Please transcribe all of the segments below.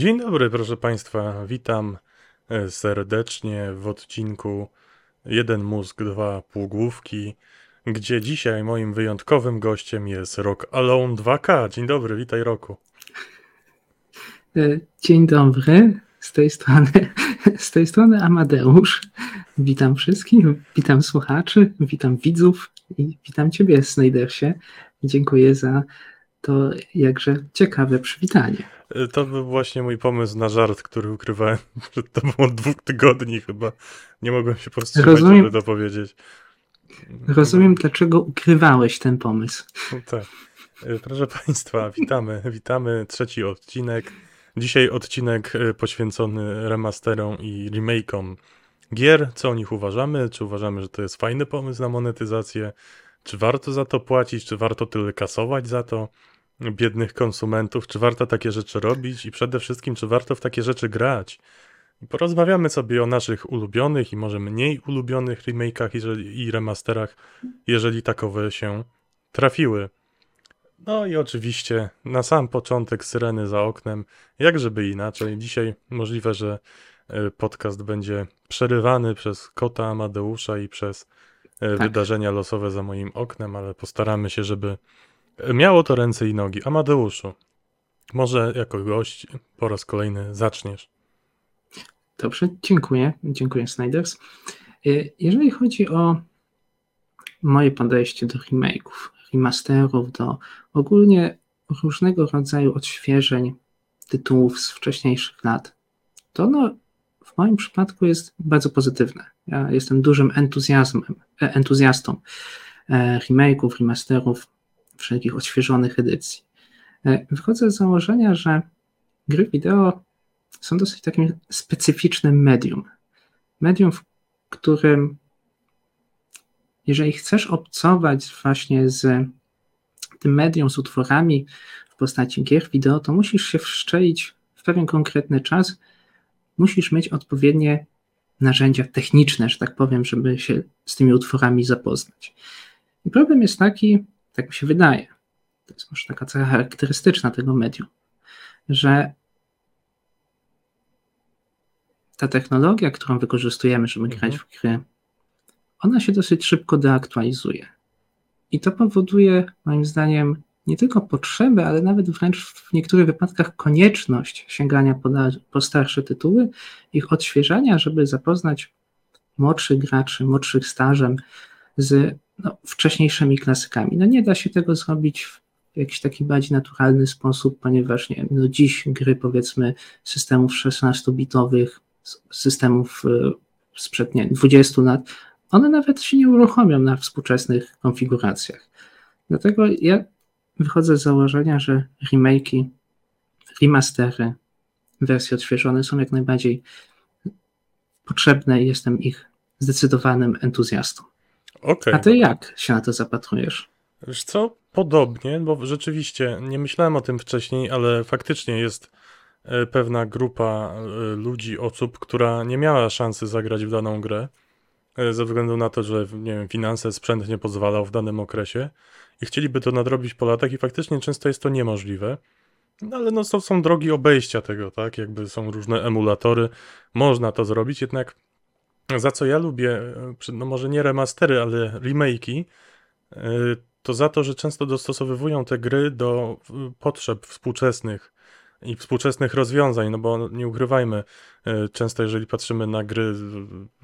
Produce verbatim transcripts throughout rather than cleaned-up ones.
Dzień dobry, proszę Państwa. Witam serdecznie w odcinku Jeden mózg, dwa półgłówki, gdzie dzisiaj moim wyjątkowym gościem jest Rock Alone dwa K. Dzień dobry, witaj Roku. Dzień dobry, z tej strony, z tej strony Amadeusz. Witam wszystkich, witam słuchaczy, witam widzów i witam Ciebie, Snydersie. Dziękuję za to jakże ciekawe przywitanie. To był właśnie mój pomysł na żart, który ukrywałem przed tobą od dwóch tygodni chyba. Nie mogłem się powstrzymać, rozumiem, żeby to powiedzieć. Rozumiem, dlaczego ukrywałeś ten pomysł. No tak. Proszę Państwa, witamy. Witamy. Trzeci odcinek. Dzisiaj odcinek poświęcony remasterom i remake'om gier. Co o nich uważamy? Czy uważamy, że to jest fajny pomysł na monetyzację? Czy warto za to płacić? Czy warto tyle kasować za to? Biednych konsumentów, czy warto takie rzeczy robić i przede wszystkim, czy warto w takie rzeczy grać. Porozmawiamy sobie o naszych ulubionych i może mniej ulubionych remake'ach i remasterach, jeżeli takowe się trafiły. No i oczywiście na sam początek syreny za oknem, jak żeby inaczej. Dzisiaj możliwe, że podcast będzie przerywany przez kota Amadeusza i przez tak. wydarzenia losowe za moim oknem, ale postaramy się, żeby miało to ręce i nogi. Amadeuszu, może jako gość po raz kolejny zaczniesz. Dobrze, dziękuję. Dziękuję, Snyders. Jeżeli chodzi o moje podejście do remake'ów, remasterów, do ogólnie różnego rodzaju odświeżeń tytułów z wcześniejszych lat, to ono w moim przypadku jest bardzo pozytywne. Ja jestem dużym entuzjazmem, entuzjastą remake'ów, remasterów, wszelkich odświeżonych edycji. Wychodzę z założenia, że gry wideo są dosyć takim specyficznym medium. Medium, w którym jeżeli chcesz obcować właśnie z tym medium, z utworami w postaci gier wideo, to musisz się wszczelić w pewien konkretny czas, musisz mieć odpowiednie narzędzia techniczne, że tak powiem, żeby się z tymi utworami zapoznać. I problem jest taki, tak mi się wydaje, to jest może taka cecha charakterystyczna tego medium, że ta technologia, którą wykorzystujemy, żeby mm-hmm. grać w gry, ona się dosyć szybko deaktualizuje. I to powoduje, moim zdaniem, nie tylko potrzebę, ale nawet wręcz w niektórych wypadkach konieczność sięgania po, po starsze tytuły, ich odświeżania, żeby zapoznać młodszych graczy, młodszych stażem z no, wcześniejszymi klasykami. No nie da się tego zrobić w jakiś taki bardziej naturalny sposób, ponieważ nie wiem, no dziś gry powiedzmy systemów szesnastobitowych, systemów sprzed nie, dwudziestu lat, one nawet się nie uruchomią na współczesnych konfiguracjach. Dlatego ja wychodzę z założenia, że remake'i, remastery, wersje odświeżone są jak najbardziej potrzebne i jestem ich zdecydowanym entuzjastą. Okay. A ty jak się na to zapatrujesz? Wiesz co, podobnie, bo rzeczywiście nie myślałem o tym wcześniej, ale faktycznie jest pewna grupa ludzi, osób, która nie miała szansy zagrać w daną grę ze względu na to, że nie wiem, finanse, sprzęt nie pozwalał w danym okresie i chcieliby to nadrobić po latach i faktycznie często jest to niemożliwe. No ale no to są drogi obejścia tego, tak? Jakby są różne emulatory, można to zrobić, jednak za co ja lubię, no może nie remastery, ale remake'i, to za to, że często dostosowywują te gry do potrzeb współczesnych i współczesnych rozwiązań, no bo nie ukrywajmy, często jeżeli patrzymy na gry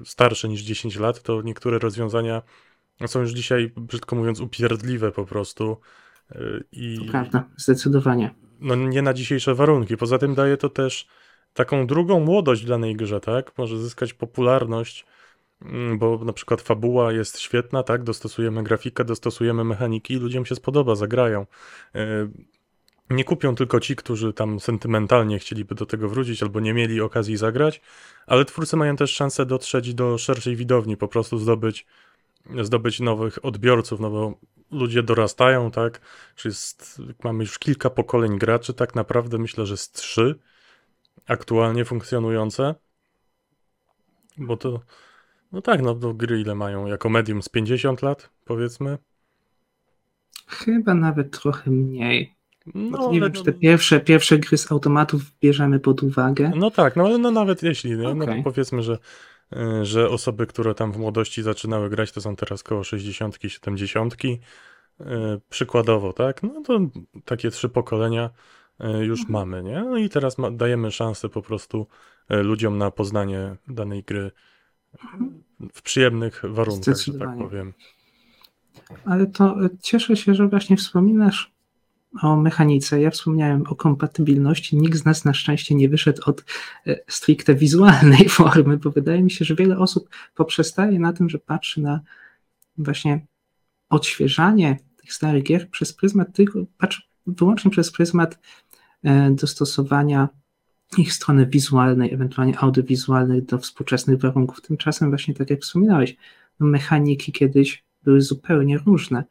starsze niż dziesięć lat, to niektóre rozwiązania są już dzisiaj, brzydko mówiąc, upierdliwe po prostu. I to prawda, zdecydowanie. No nie na dzisiejsze warunki, poza tym daje to też taką drugą młodość dla danej grze, tak? Może zyskać popularność, bo na przykład fabuła jest świetna, tak? Dostosujemy grafikę, dostosujemy mechaniki i ludziom się spodoba, zagrają. Nie kupią tylko ci, którzy tam sentymentalnie chcieliby do tego wrócić albo nie mieli okazji zagrać, ale twórcy mają też szansę dotrzeć do szerszej widowni, po prostu zdobyć, zdobyć nowych odbiorców, no bo ludzie dorastają, tak? Czyli jest, mamy już kilka pokoleń graczy, tak naprawdę myślę, że z trzy aktualnie funkcjonujące, bo to, no tak, no do gry ile mają jako medium z pięćdziesiąt lat, powiedzmy? Chyba nawet trochę mniej. No, no, nie wiem, czy te pierwsze, pierwsze gry z automatów bierzemy pod uwagę. No tak, no, no nawet jeśli, no, okay. no powiedzmy, że, że osoby, które tam w młodości zaczynały grać, to są teraz koło sześćdziesiątki, siedemdziesiątki, przykładowo, tak? No to takie trzy pokolenia już mhm. mamy, nie? No i teraz ma, dajemy szansę po prostu ludziom na poznanie danej gry w przyjemnych warunkach, że tak powiem. Ale to cieszę się, że właśnie wspominasz o mechanice. Ja wspomniałem o kompatybilności. Nikt z nas na szczęście nie wyszedł od stricte wizualnej formy, bo wydaje mi się, że wiele osób poprzestaje na tym, że patrzy na właśnie odświeżanie tych starych gier przez pryzmat tylko, patrzy wyłącznie przez pryzmat dostosowania ich strony wizualnej, ewentualnie audiowizualnej do współczesnych warunków. Tymczasem właśnie tak jak wspominałeś, mechaniki kiedyś były zupełnie różne.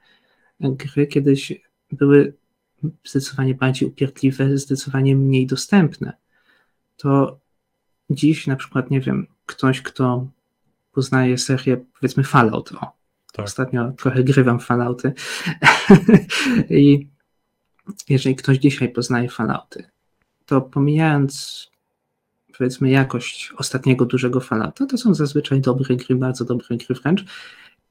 Gry kiedyś były zdecydowanie bardziej upierdliwe, zdecydowanie mniej dostępne. To dziś na przykład, nie wiem, ktoś, kto poznaje serię, powiedzmy Fallout, o, tak. Ostatnio trochę grywam Fallouty i jeżeli ktoś dzisiaj poznaje Fallouty, to pomijając powiedzmy jakość ostatniego dużego Fallouta, to są zazwyczaj dobre gry, bardzo dobre gry wręcz.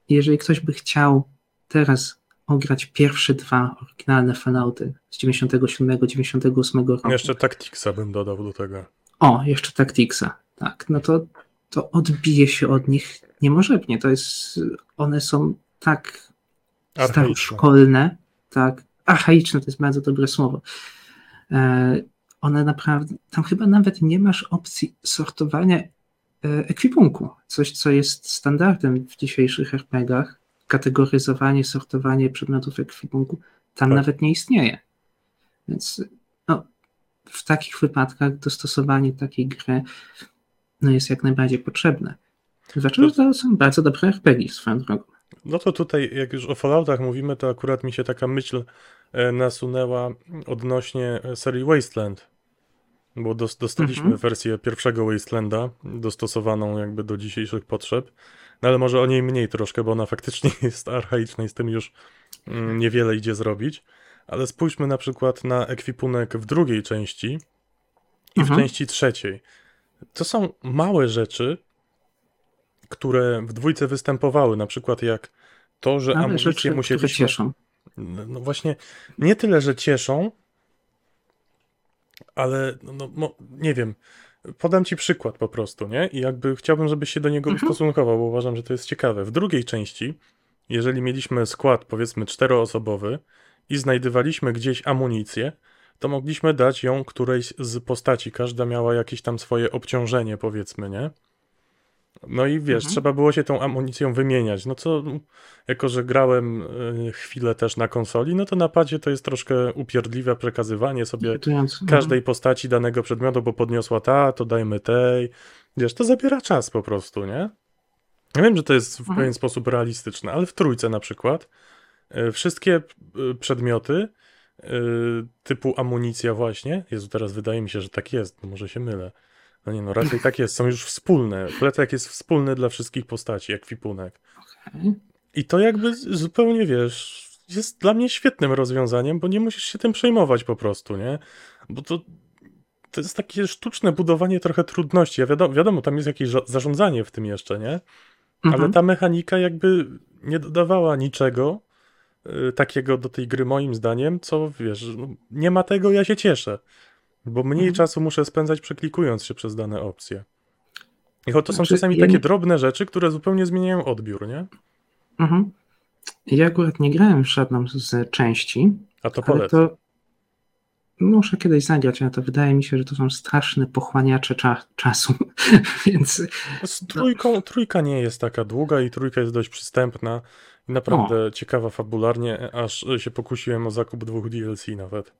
Jeżeli ktoś by chciał teraz ograć pierwsze dwa oryginalne Fallouty z dziewięćdziesiątego siódmego, dziewięćdziesiątego ósmego roku. Jeszcze Tacticsa bym dodał do tego. O, jeszcze Tacticsa, tak. No to, to odbije się od nich niemożebnie. To jest, one są tak staroszkolne, tak, archaiczne, to jest bardzo dobre słowo. E, one naprawdę, tam chyba nawet nie masz opcji sortowania e, ekwipunku. Coś, co jest standardem w dzisiejszych er pe gach. Kategoryzowanie, sortowanie przedmiotów ekwipunku, tam tak. nawet nie istnieje. Więc no, w takich wypadkach dostosowanie takiej gry no, jest jak najbardziej potrzebne. Znaczy, no, że to są bardzo dobre er pe gie swoją drogą. No to tutaj, jak już o Falloutach mówimy, to akurat mi się taka myśl nasunęła odnośnie serii Wasteland, bo dos- dostaliśmy mhm. wersję pierwszego Wastelanda, dostosowaną jakby do dzisiejszych potrzeb. No ale może o niej mniej troszkę, bo ona faktycznie jest archaiczna i z tym już niewiele idzie zrobić. Ale spójrzmy na przykład na ekwipunek w drugiej części i Aha. w części trzeciej. To są małe rzeczy, które w dwójce występowały. Na przykład jak to, że ale amunicję rzeczy, musieliśmy... które cieszą. No właśnie, nie tyle, że cieszą, ale no, no, nie wiem... Podam ci przykład po prostu, nie? I jakby chciałbym, żebyś się do niego mhm. ustosunkował, bo uważam, że to jest ciekawe. W drugiej części, jeżeli mieliśmy skład, powiedzmy, czteroosobowy i znajdywaliśmy gdzieś amunicję, to mogliśmy dać ją którejś z postaci. Każda miała jakieś tam swoje obciążenie, powiedzmy, nie? No i wiesz, mhm. trzeba było się tą amunicją wymieniać. No co, jako że grałem chwilę też na konsoli, no to na padzie to jest troszkę upierdliwe przekazywanie sobie każdej postaci danego przedmiotu, bo podniosła ta, to dajmy tej. Wiesz, to zabiera czas po prostu, nie? Ja wiem, że to jest w mhm. pewien sposób realistyczne, ale w trójce na przykład wszystkie przedmioty typu amunicja właśnie, Jezu, teraz wydaje mi się, że tak jest, bo może się mylę. No nie no, raczej tak jest, są już wspólne. Plecak jest wspólny dla wszystkich postaci, jak ekwipunek. Okay. I to jakby zupełnie, wiesz, jest dla mnie świetnym rozwiązaniem, bo nie musisz się tym przejmować po prostu, nie? Bo to, to jest takie sztuczne budowanie trochę trudności. Ja wiadomo, wiadomo, tam jest jakieś zarządzanie w tym jeszcze, nie? Mhm. Ale ta mechanika jakby nie dodawała niczego y, takiego do tej gry, moim zdaniem, co, wiesz, no, nie ma tego, ja się cieszę. Bo mniej mhm. czasu muszę spędzać przeklikując się przez dane opcje. I to znaczy, są czasami ja... takie drobne rzeczy, które zupełnie zmieniają odbiór, nie? Mhm. Ja akurat nie grałem w żadną z części. A to polecam. To... Muszę kiedyś zagrać, ale to wydaje mi się, że to są straszne pochłaniacze cza- czasu. Więc... Z trójką, trójka nie jest taka długa i trójka jest dość przystępna. Naprawdę o. ciekawa fabularnie, aż się pokusiłem o zakup dwóch D L C nawet.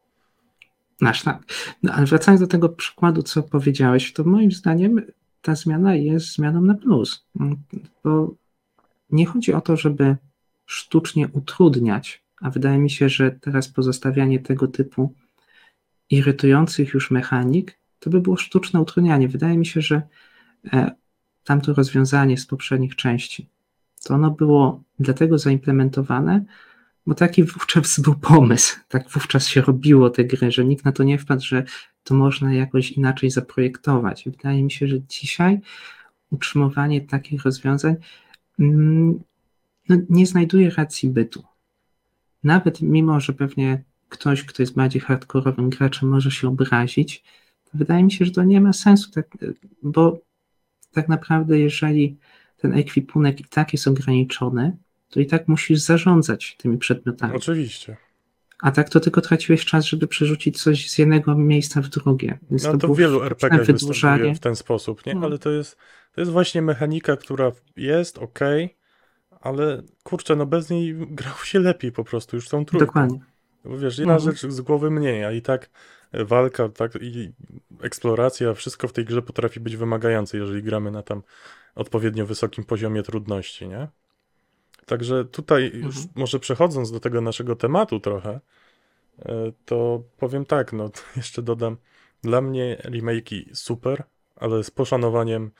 Nasz, tak. No, ale wracając do tego przykładu, co powiedziałeś, to moim zdaniem ta zmiana jest zmianą na plus. Bo nie chodzi o to, żeby sztucznie utrudniać, a wydaje mi się, że teraz pozostawianie tego typu irytujących już mechanik, to by było sztuczne utrudnianie. Wydaje mi się, że tamto rozwiązanie z poprzednich części, to ono było dlatego zaimplementowane, Bo taki wówczas był pomysł, tak wówczas się robiło te gry, że nikt na to nie wpadł, że to można jakoś inaczej zaprojektować. Wydaje mi się, że dzisiaj utrzymywanie takich rozwiązań no, nie znajduje racji bytu. Nawet mimo, że pewnie ktoś, kto jest bardziej hardkorowym graczem, może się obrazić, to wydaje mi się, że to nie ma sensu, tak, bo tak naprawdę jeżeli ten ekwipunek i tak jest ograniczony, to i tak musisz zarządzać tymi przedmiotami. Oczywiście. A tak to tylko traciłeś czas, żeby przerzucić coś z jednego miejsca w drugie. Więc no to, to w wielu er pe gie występuje w ten sposób, nie? No. Ale to jest, to jest właśnie mechanika, która jest okej, okay, ale kurczę, no bez niej grał się lepiej po prostu, już są trudne. Dokładnie. Bo wiesz, jedna no. rzecz z głowy mniej, a i tak walka tak i eksploracja, wszystko w tej grze potrafi być wymagające, jeżeli gramy na tam odpowiednio wysokim poziomie trudności, nie? Także tutaj już mhm. może przechodząc do tego naszego tematu trochę, to powiem tak, no jeszcze dodam, dla mnie remake'i super, ale z poszanowaniem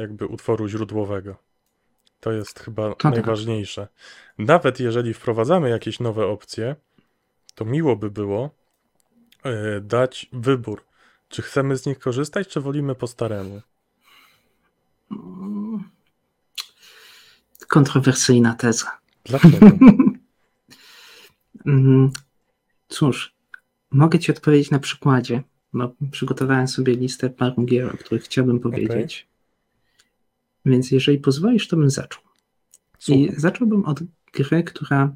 jakby utworu źródłowego. To jest chyba to najważniejsze. Tak. Nawet jeżeli wprowadzamy jakieś nowe opcje, to miło by było dać wybór, czy chcemy z nich korzystać, czy wolimy po staremu. Kontrowersyjna teza. Dlaczego? Cóż, mogę ci odpowiedzieć na przykładzie, bo przygotowałem sobie listę paru gier, o których chciałbym powiedzieć. Okay. Więc jeżeli pozwolisz, to bym zaczął. Słucham. I zacząłbym od gry, która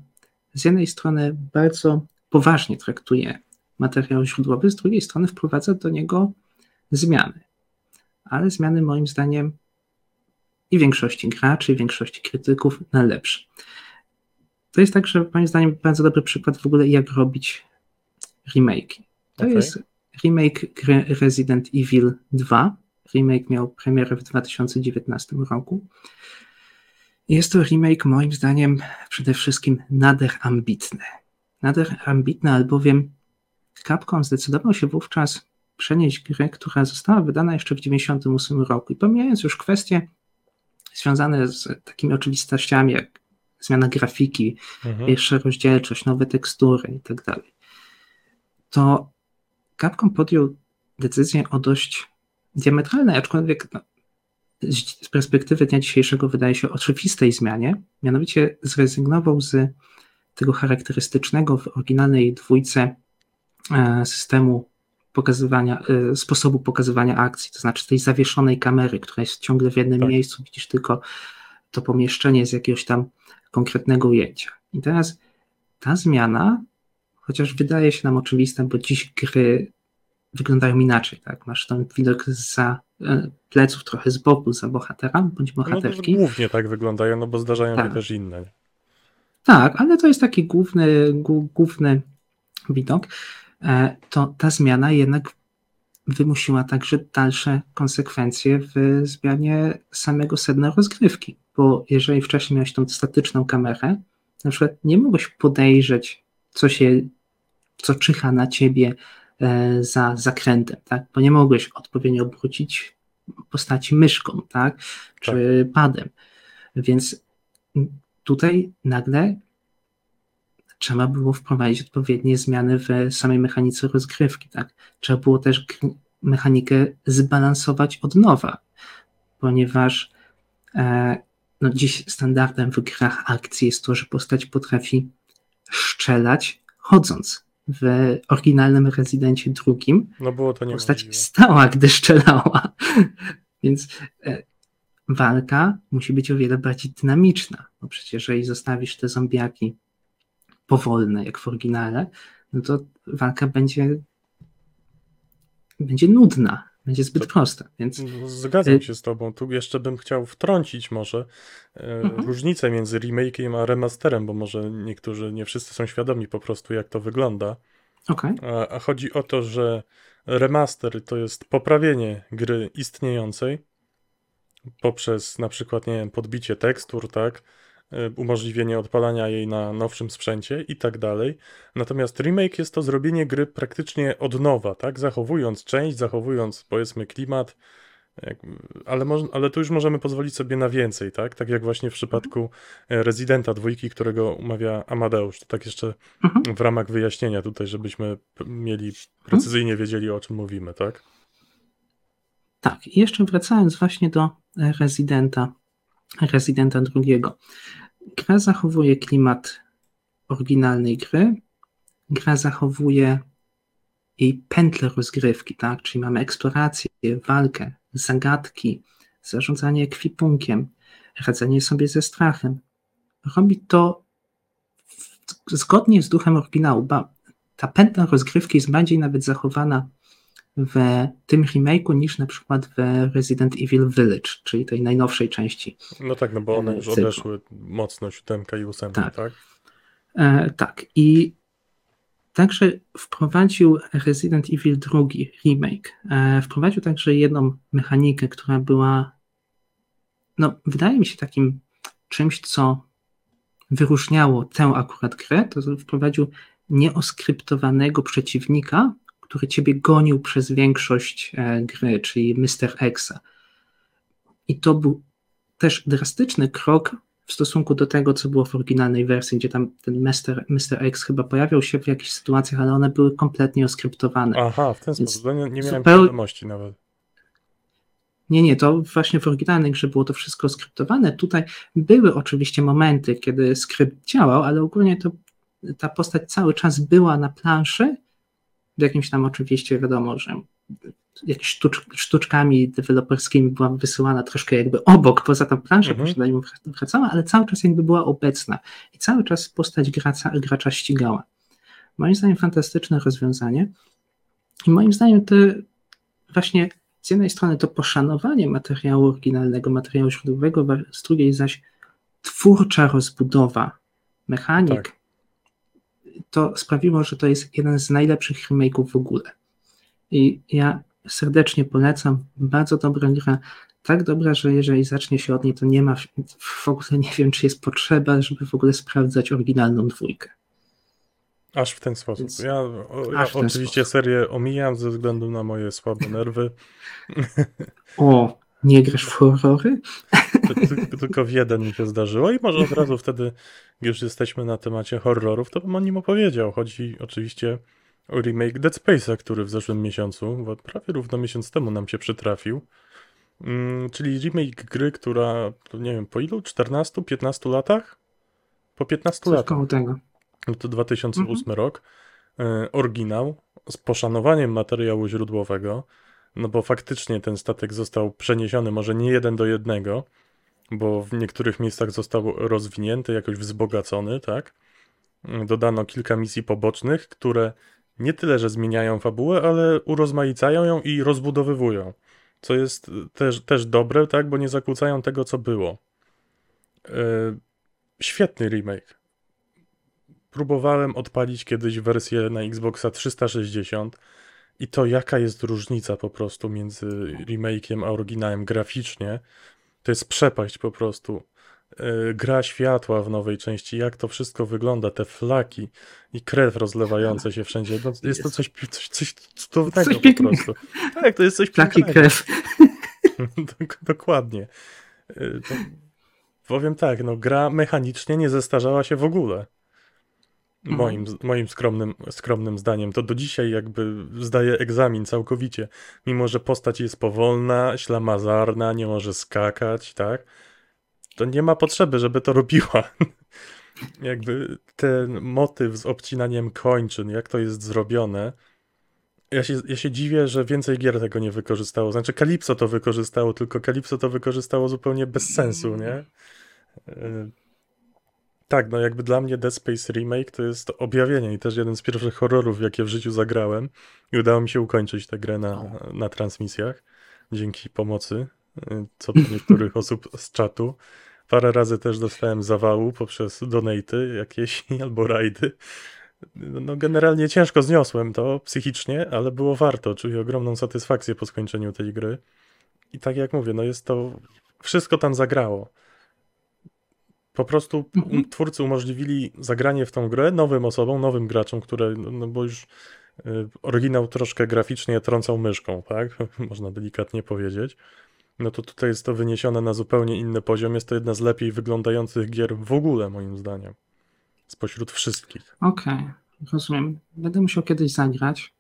z jednej strony bardzo poważnie traktuje materiał źródłowy, z drugiej strony wprowadza do niego zmiany. Ale zmiany moim zdaniem i większości graczy, i większości krytyków na lepsze. To jest także, moim zdaniem, bardzo dobry przykład w ogóle, jak robić remake'i. To okay. jest remake gry Resident Evil dwa. Remake miał premierę w dwa tysiące dziewiętnastym roku. Jest to remake, moim zdaniem, przede wszystkim nader ambitny. Nader ambitny, albowiem Capcom zdecydował się wówczas przenieść grę, która została wydana jeszcze w dziewięćdziesiątym ósmym roku. I pomijając już kwestie związane z takimi oczywistościami jak zmiana grafiki, mhm. większa rozdzielczość, nowe tekstury i tak dalej, to Capcom podjął decyzję o dość diametralnej, aczkolwiek no, z perspektywy dnia dzisiejszego wydaje się oczywistej zmianie, mianowicie zrezygnował z tego charakterystycznego w oryginalnej dwójce systemu pokazywania, sposobu pokazywania akcji, to znaczy tej zawieszonej kamery, która jest ciągle w jednym tak. miejscu, widzisz tylko to pomieszczenie z jakiegoś tam konkretnego ujęcia. I teraz ta zmiana, chociaż wydaje się nam oczywista, bo dziś gry wyglądają inaczej, tak? Masz tam widok za pleców, trochę z boku, za bohatera bądź bohaterki. No to głównie tak wyglądają, no bo zdarzają tak. się też inne. Tak, ale to jest taki główny, główny widok. To ta zmiana jednak wymusiła także dalsze konsekwencje w zmianie samego sedna rozgrywki, bo jeżeli wcześniej miałeś tą statyczną kamerę, na przykład nie mogłeś podejrzeć, co się, co czyha na ciebie za zakrętem, tak? Bo nie mogłeś odpowiednio obrócić postaci myszką, tak? Czy tak. padem. Więc tutaj nagle trzeba było wprowadzić odpowiednie zmiany w samej mechanice rozgrywki. Tak? Trzeba było też mechanikę zbalansować od nowa, ponieważ e, no dziś standardem w grach akcji jest to, że postać potrafi strzelać chodząc. W oryginalnym Rezydencie drugim no było to postać stała, gdy strzelała. Więc e, walka musi być o wiele bardziej dynamiczna, bo przecież jeżeli zostawisz te zombiaki powolne, jak w oryginale, no to walka będzie będzie nudna, będzie zbyt to, prosta. Więc... Zgadzam się z tobą. Tu jeszcze bym chciał wtrącić może mhm. różnicę między remake'iem a remasterem, bo może niektórzy, nie wszyscy są świadomi po prostu, jak to wygląda. Okay. A, a chodzi o to, że remaster to jest poprawienie gry istniejącej poprzez na przykład, nie wiem, podbicie tekstur, tak? Umożliwienie odpalania jej na nowszym sprzęcie i tak dalej. Natomiast remake jest to zrobienie gry praktycznie od nowa, tak? Zachowując część, zachowując powiedzmy klimat, Ale, moż, ale tu już możemy pozwolić sobie na więcej, tak? Tak jak właśnie w przypadku Residenta dwójki, którego omawia Amadeusz. To tak jeszcze w ramach wyjaśnienia tutaj, żebyśmy mieli precyzyjnie wiedzieli, o czym mówimy, tak? Tak, i jeszcze wracając właśnie do Residenta, Residenta drugiego. Gra zachowuje klimat oryginalnej gry, gra zachowuje jej pętlę rozgrywki, tak? Czyli mamy eksplorację, walkę, zagadki, zarządzanie ekwipunkiem, radzenie sobie ze strachem. Robi to zgodnie z duchem oryginału. Ta pętla rozgrywki jest bardziej nawet zachowana w tym remake'u niż na przykład w Resident Evil Village, czyli tej najnowszej części. No tak, no bo one już cyklu. Odeszły mocno, siódemka i ósemka, tak? Tak, e, tak. I także wprowadził Resident Evil dwa remake. E, wprowadził także jedną mechanikę, która była, no wydaje mi się takim czymś, co wyróżniało tę akurat grę, to wprowadził nieoskryptowanego przeciwnika, który ciebie gonił przez większość gry, czyli mister X. I to był też drastyczny krok w stosunku do tego, co było w oryginalnej wersji, gdzie tam ten mister X chyba pojawiał się w jakichś sytuacjach, ale one były kompletnie oskryptowane. Aha, w ten sposób. Nie, nie miałem super... świadomości nawet. Nie, nie, to właśnie w oryginalnej grze było to wszystko oskryptowane. Tutaj były oczywiście momenty, kiedy skrypt działał, ale ogólnie to ta postać cały czas była na planszy, jakimś tam oczywiście wiadomo, że jakimiś sztuczkami deweloperskimi była wysyłana troszkę jakby obok, poza tą planszę, mm-hmm. bo się do niej wracała, ale cały czas jakby była obecna i cały czas postać gracza, gracza ścigała. Moim zdaniem fantastyczne rozwiązanie i moim zdaniem to właśnie z jednej strony to poszanowanie materiału oryginalnego, materiału źródłowego, z drugiej zaś twórcza rozbudowa mechanik, tak. To sprawiło, że to jest jeden z najlepszych remake'ów w ogóle. I ja serdecznie polecam, bardzo dobra gra, tak dobra, że jeżeli zacznie się od niej, to nie ma, w ogóle nie wiem, czy jest potrzeba, żeby w ogóle sprawdzać oryginalną dwójkę. Aż w ten sposób. Więc... Ja, o, ja ten oczywiście sposób. Serię omijam ze względu na moje słabe nerwy. O, nie grasz w horrory? Tylko w jeden mi się zdarzyło i może od razu wtedy, już jesteśmy na temacie horrorów, to bym o nim opowiedział. Chodzi oczywiście o remake Dead Space'a, który w zeszłym miesiącu, bo prawie równo miesiąc temu nam się przytrafił, mm, czyli remake gry, która, nie wiem, po ilu? czternastu, piętnastu latach? Po piętnastu latach. To dwa tysiące ósmy mhm. rok. Y, oryginał z poszanowaniem materiału źródłowego, no bo faktycznie ten statek został przeniesiony, może nie jeden do jednego, bo w niektórych miejscach został rozwinięty, jakoś wzbogacony, tak? Dodano kilka misji pobocznych, które nie tyle, że zmieniają fabułę, ale urozmaicają ją i rozbudowywują, co jest też, też dobre, tak? Bo nie zakłócają tego, co było. Yy, świetny remake. Próbowałem odpalić kiedyś wersję na Xboxa trzysta sześćdziesiąt i to jaka jest różnica po prostu między remake'iem a oryginałem graficznie. To jest przepaść po prostu. Yy, gra światła w nowej części, jak to wszystko wygląda, te flaki i krew rozlewająca się wszędzie. No, jest, jest to coś, coś, coś cudownego coś po piękne. Prostu. Tak, to jest coś flaki pięknego. Flaki krew. Dokładnie. Yy, to, powiem tak, no gra mechanicznie nie zestarzała się w ogóle. Moim, mhm. moim skromnym, skromnym zdaniem. To do dzisiaj jakby zdaje egzamin całkowicie. Mimo, że postać jest powolna, ślamazarna, nie może skakać, tak? To nie ma potrzeby, żeby to robiła. Jakby ten motyw z obcinaniem kończyn, jak to jest zrobione. Ja się, ja się dziwię, że więcej gier tego nie wykorzystało. Znaczy Kalipso to wykorzystało, tylko Kalipso to wykorzystało zupełnie bez sensu, nie? Tak, no jakby dla mnie Dead Space Remake to jest objawienie i też jeden z pierwszych horrorów, jakie w życiu zagrałem i udało mi się ukończyć tę grę na, na transmisjach dzięki pomocy, co do niektórych osób z czatu. Parę razy też dostałem zawału poprzez donaty jakieś albo rajdy. No generalnie ciężko zniosłem to psychicznie, ale było warto, czyli ogromną satysfakcję po skończeniu tej gry. I tak jak mówię, no jest to, wszystko tam zagrało. Po prostu twórcy umożliwili zagranie w tą grę nowym osobom, nowym graczom, które, no bo już oryginał troszkę graficznie trącał myszką, tak? Można delikatnie powiedzieć. no to tutaj jest to wyniesione na zupełnie inny poziom. Jest to jedna z lepiej wyglądających gier w ogóle, moim zdaniem. Spośród wszystkich. Okej, okay, rozumiem. Będę musiał kiedyś zagrać.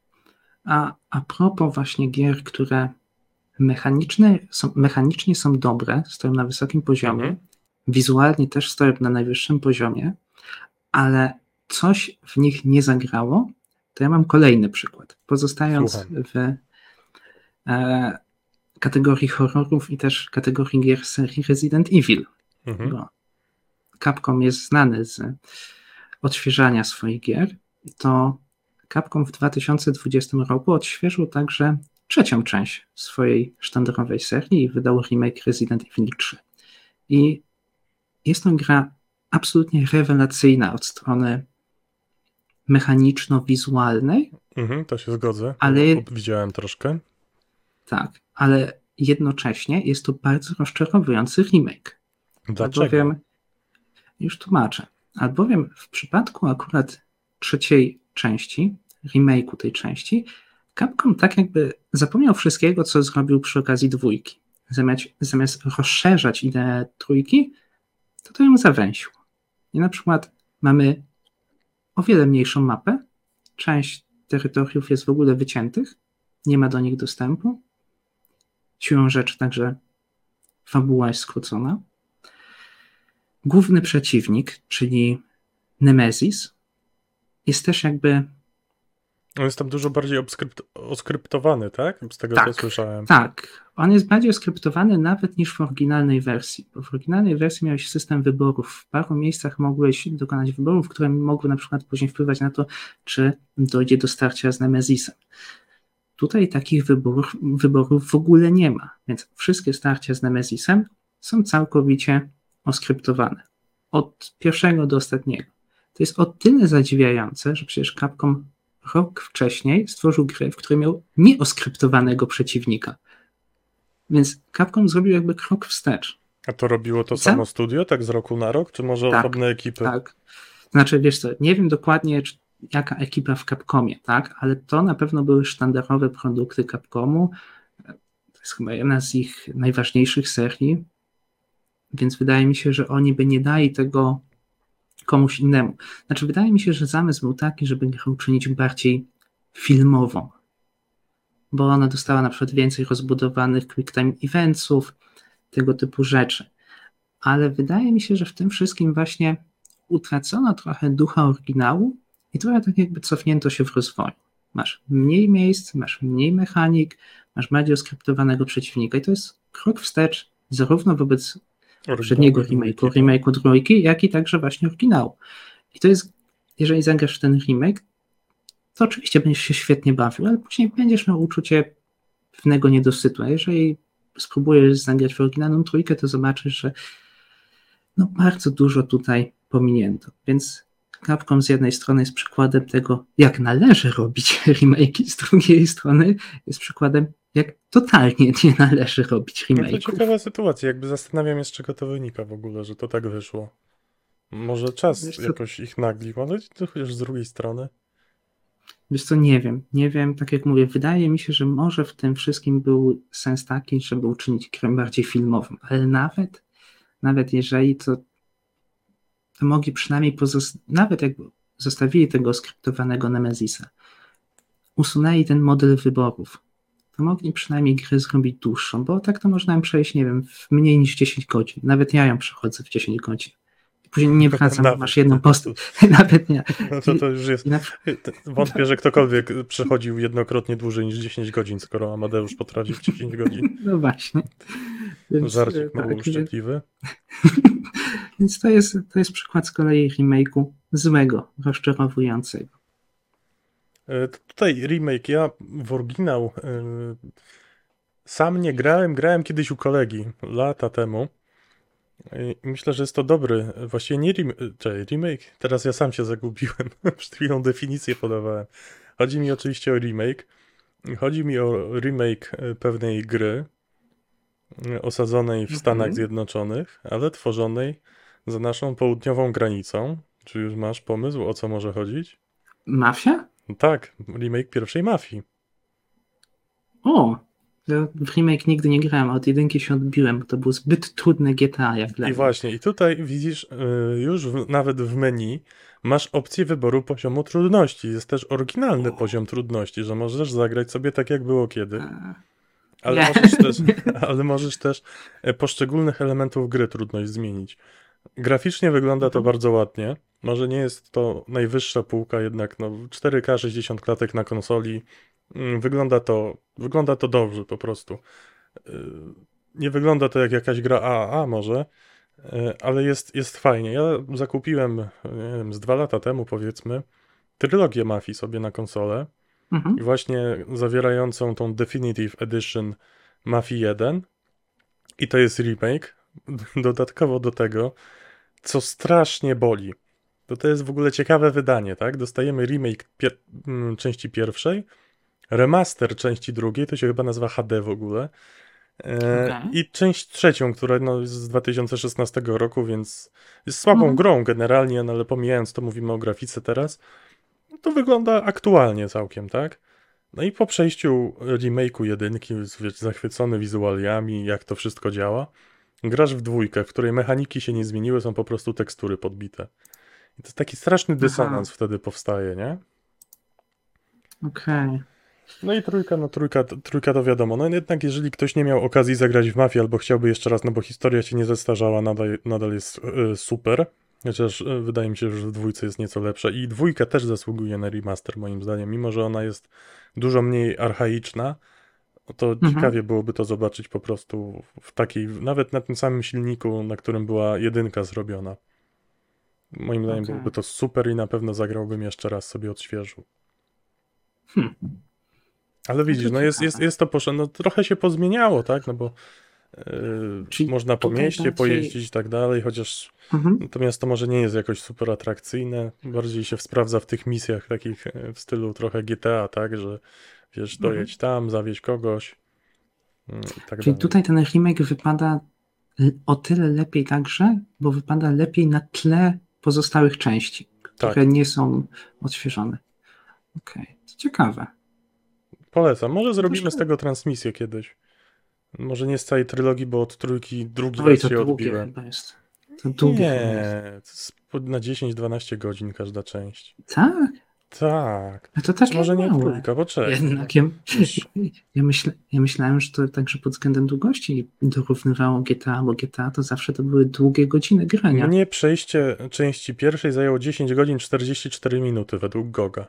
A, a propos właśnie gier, które mechaniczne są, mechanicznie są dobre, stoją na wysokim poziomie, mm. wizualnie też stoją na najwyższym poziomie, ale coś w nich nie zagrało, to ja mam kolejny przykład. Pozostając Słucham. w e, kategorii horrorów i też kategorii gier serii Resident Evil, mm-hmm. bo Capcom jest znany z odświeżania swoich gier, to Capcom w dwa tysiące dwudziestym roku odświeżył także trzecią część swojej sztandarowej serii i wydał remake Resident Evil trzy. I jest to gra absolutnie rewelacyjna od strony mechaniczno-wizualnej. Mhm, to się zgodzę, ale widziałem troszkę. Tak, ale jednocześnie jest to bardzo rozczarowujący remake. Dlaczego? Albowiem, już tłumaczę, albowiem w przypadku akurat trzeciej części, remake'u tej części, Capcom tak jakby zapomniał wszystkiego, co zrobił przy okazji dwójki. Zamiast, zamiast rozszerzać ideę trójki, to to ją zawęził. I na przykład mamy o wiele mniejszą mapę, część terytoriów jest w ogóle wyciętych, nie ma do nich dostępu, siłą rzeczy także fabuła jest skrócona. Główny przeciwnik, czyli Nemesis, jest też jakby... On jest tam dużo bardziej obskrypt- oskryptowany, tak? Z tego, tak, co słyszałem. Tak, on jest bardziej oskryptowany nawet niż w oryginalnej wersji. Bo w oryginalnej wersji miałeś system wyborów. W paru miejscach mogłeś dokonać wyborów, które mogły na przykład później wpływać na to, czy dojdzie do starcia z Nemesisem. Tutaj takich wyborów, wyborów w ogóle nie ma, więc wszystkie starcia z Nemesisem są całkowicie oskryptowane. Od pierwszego do ostatniego. To jest o tyle zadziwiające, że przecież Capcom rok wcześniej stworzył grę, w której miał nieoskryptowanego przeciwnika. Więc Capcom zrobił jakby krok wstecz. A to robiło to samo studio, tak z roku na rok? Czy może tak, osobne ekipy? Tak. Znaczy, wiesz co, nie wiem dokładnie, czy, jaka ekipa w Capcomie, tak? Ale to na pewno były sztandarowe produkty Capcomu. To jest chyba jedna z ich najważniejszych serii. Więc wydaje mi się, że oni by nie dali tego komuś innemu. Znaczy, wydaje mi się, że zamysł był taki, żeby grę uczynić bardziej filmową, bo ona dostała na przykład więcej rozbudowanych quick time eventsów, tego typu rzeczy. Ale wydaje mi się, że w tym wszystkim właśnie utracono trochę ducha oryginału i trochę tak jakby cofnięto się w rozwoju. Masz mniej miejsc, masz mniej mechanik, masz bardziej oskryptowanego przeciwnika i to jest krok wstecz zarówno wobec poprzedniego remake'u, remake'u dwójki, jak i także właśnie oryginału. I to jest, jeżeli zagrasz w ten remake, to oczywiście będziesz się świetnie bawił, ale później będziesz miał uczucie pewnego niedosytu. A jeżeli spróbujesz zagrać w oryginalną trójkę, to zobaczysz, że no bardzo dużo tutaj pominięto. Więc Capcom z jednej strony jest przykładem tego, jak należy robić remake'i, z drugiej strony jest przykładem, jak totalnie nie należy robić remake'ów. No to ciekawa sytuacja, jakby zastanawiam się, z czego to wynika w ogóle, że to tak wyszło. Może czas Wiesz jakoś co? ich naglił, ale chociaż z drugiej strony. Wiesz co, nie wiem, nie wiem, tak jak mówię, wydaje mi się, że może w tym wszystkim był sens taki, żeby uczynić grę bardziej filmową, ale nawet, nawet jeżeli to, to mogli przynajmniej, pozos- nawet jakby zostawili tego skryptowanego Nemesisa, usunęli ten model wyborów, to mogli przynajmniej grę zrobić dłuższą, bo tak to można ją przejść, nie wiem, w mniej niż dziesięć godzin. Nawet ja ją przechodzę w dziesięć godzin. Później nie wracam, nawet, masz jedną postać. Nawet nie. No to, to już jest. Na... Wątpię, że ktokolwiek przechodził jednokrotnie dłużej niż dziesięć godzin, skoro Amadeusz potrafi w dziesięć godzin. No właśnie. Więc, żarcik mało tak, uszczęśliwy. Więc to jest, to jest przykład z kolei remake'u złego, rozczarowującego. To tutaj remake, ja w oryginał yy, sam nie grałem, grałem kiedyś u kolegi lata temu i myślę, że jest to dobry, właściwie nie rem- czy, remake, teraz ja sam się zagubiłem, przed chwilą definicję podawałem. Chodzi mi oczywiście o remake, chodzi mi o remake pewnej gry osadzonej w Stanach mhm. Zjednoczonych, ale tworzonej za naszą południową granicą. Czy już masz pomysł, o co może chodzić? Mafia? Tak, remake pierwszej Mafii. O, Ja w remake nigdy nie grałem, od jedynki się odbiłem, bo to było zbyt trudne G T A jak dla mnie. I właśnie, i tutaj widzisz już w, nawet w menu masz opcję wyboru poziomu trudności. Jest też oryginalny o. poziom trudności, że możesz zagrać sobie tak jak było kiedy. Ale możesz, też, ale możesz też poszczególnych elementów gry trudność zmienić. Graficznie wygląda to bardzo ładnie. Może nie jest to najwyższa półka, jednak no cztery K sześćdziesiąt klatek na konsoli. Wygląda to, wygląda to dobrze po prostu. Nie wygląda to jak jakaś gra A A A może, ale jest, jest fajnie. Ja zakupiłem, nie wiem, z dwa lata temu powiedzmy, trylogię Mafii sobie na konsolę. Mhm. I właśnie zawierającą tą Definitive Edition Mafii jeden. I to jest remake. Dodatkowo do tego, co strasznie boli. To to jest w ogóle ciekawe wydanie, tak? Dostajemy remake pier- części pierwszej, remaster części drugiej, to się chyba nazywa H D w ogóle, e, okay. i część trzecią, która no, jest z dwa tysiące szesnastego roku, więc jest słabą mm. grą generalnie, no, ale pomijając to, mówimy o grafice teraz, no, to wygląda aktualnie całkiem, tak? No i po przejściu remake'u jedynki, wiesz, zachwycony wizualiami, jak to wszystko działa, grasz w dwójkę, w której mechaniki się nie zmieniły, są po prostu tekstury podbite. I to taki straszny dysonans Aha. wtedy powstaje, nie? Okej. Okay. No i trójka, no trójka, trójka to wiadomo. No jednak jeżeli ktoś nie miał okazji zagrać w Mafię albo chciałby jeszcze raz, no bo historia się nie zestarzała, nadal, nadal jest yy, super. Chociaż yy, wydaje mi się, że w dwójce jest nieco lepsza. I dwójka też zasługuje na remaster moim zdaniem. Mimo, że ona jest dużo mniej archaiczna, to mhm. ciekawie byłoby to zobaczyć po prostu w takiej, nawet na tym samym silniku, na którym była jedynka zrobiona. Moim zdaniem okay. byłoby to super i na pewno zagrałbym jeszcze raz, sobie odświeżył. Hmm. Ale widzisz, no jest, jest, jest to poszło, no trochę się pozmieniało, tak? No bo yy, można po mieście bardziej... pojeździć i tak dalej, chociaż mhm. natomiast to może nie jest jakoś super atrakcyjne. Bardziej się sprawdza w tych misjach takich w stylu trochę G T A, tak? Że wiesz, dojedź tam, zawieź kogoś i tak Czyli dalej. Tutaj ten remake wypada o tyle lepiej także, bo wypada lepiej na tle pozostałych części, które tak. nie są odświeżone. Okej, okay. To ciekawe. Polecam. Może zrobimy Proszę. z tego transmisję kiedyś. Może nie z całej trylogii, bo od trójki drugi raz się odbiłem. Jest. To długie nie, jest. To jest na dziesięć dwanaście godzin każda część. Tak? Tak. A to tak może nie trójka, bo czekaj. Jednak ja, ja, myśl, ja myślałem, że to także pod względem długości dorównywało G T A, bo G T A to zawsze to były długie godziny grania. Mnie przejście części pierwszej zajęło dziesięć godzin czterdzieści cztery minuty według Goga.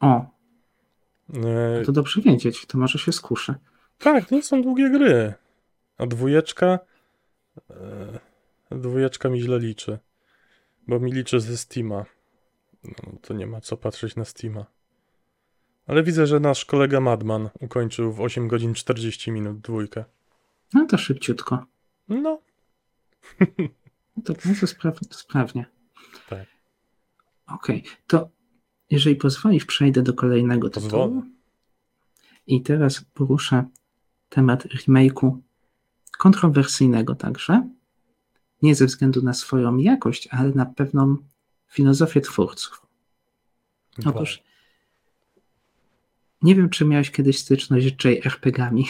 O. E... To dobrze wiedzieć, to może się skuszę. Tak, to nie są długie gry. A dwójeczka... E... Dwójeczka mi źle liczy. Bo mi liczy ze Steama. No, to nie ma co patrzeć na Steama. Ale widzę, że nasz kolega Madman ukończył w osiem godzin czterdzieści minut dwójkę. No to szybciutko. No. No to bardzo spraw- sprawnie. Tak. Okej, okay, to jeżeli pozwolisz, przejdę do kolejnego Pozwolę. tytułu. I teraz poruszę temat remake'u kontrowersyjnego także. Nie ze względu na swoją jakość, ale na pewną filozofię twórców. Otóż nie wiem, czy miałeś kiedyś styczność z J R P G-ami.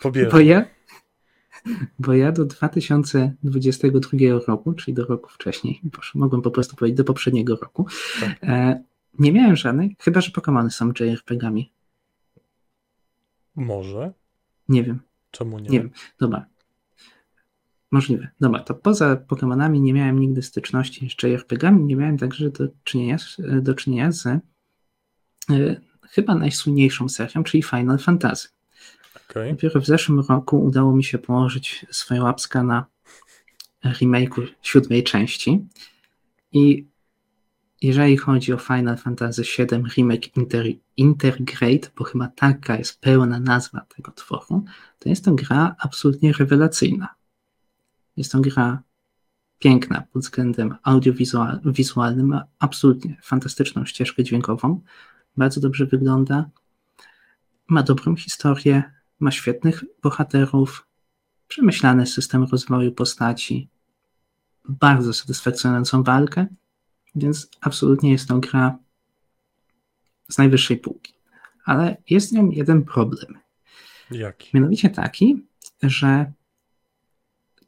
Pobieram. Bo ja, bo ja do dwa tysiące dwudziestego drugiego roku, czyli do roku wcześniej, proszę, mogłem po prostu powiedzieć do poprzedniego roku, tak. e, nie miałem żadnej, chyba że Pokémony są J R P G-ami. Może? Nie wiem. Czemu nie? Nie wiem. Dobra. Możliwe. Dobra, to poza Pokemonami nie miałem nigdy styczności z J R P G-ami, nie miałem także do czynienia, do czynienia z y, chyba najsłynniejszą serią, czyli Final Fantasy. Okay. Dopiero w zeszłym roku udało mi się położyć swoje łapska na remake'u siódmej części i jeżeli chodzi o Final Fantasy siedem Remake Inter, Intergrade, bo chyba taka jest pełna nazwa tego tworu, to jest to gra absolutnie rewelacyjna. Jest to gra piękna pod względem audiowizualnym, ma absolutnie fantastyczną ścieżkę dźwiękową, bardzo dobrze wygląda, ma dobrą historię, ma świetnych bohaterów, przemyślany system rozwoju postaci, bardzo satysfakcjonującą walkę, więc absolutnie jest to gra z najwyższej półki. ale jest z nią jeden problem. Jaki? Mianowicie taki, że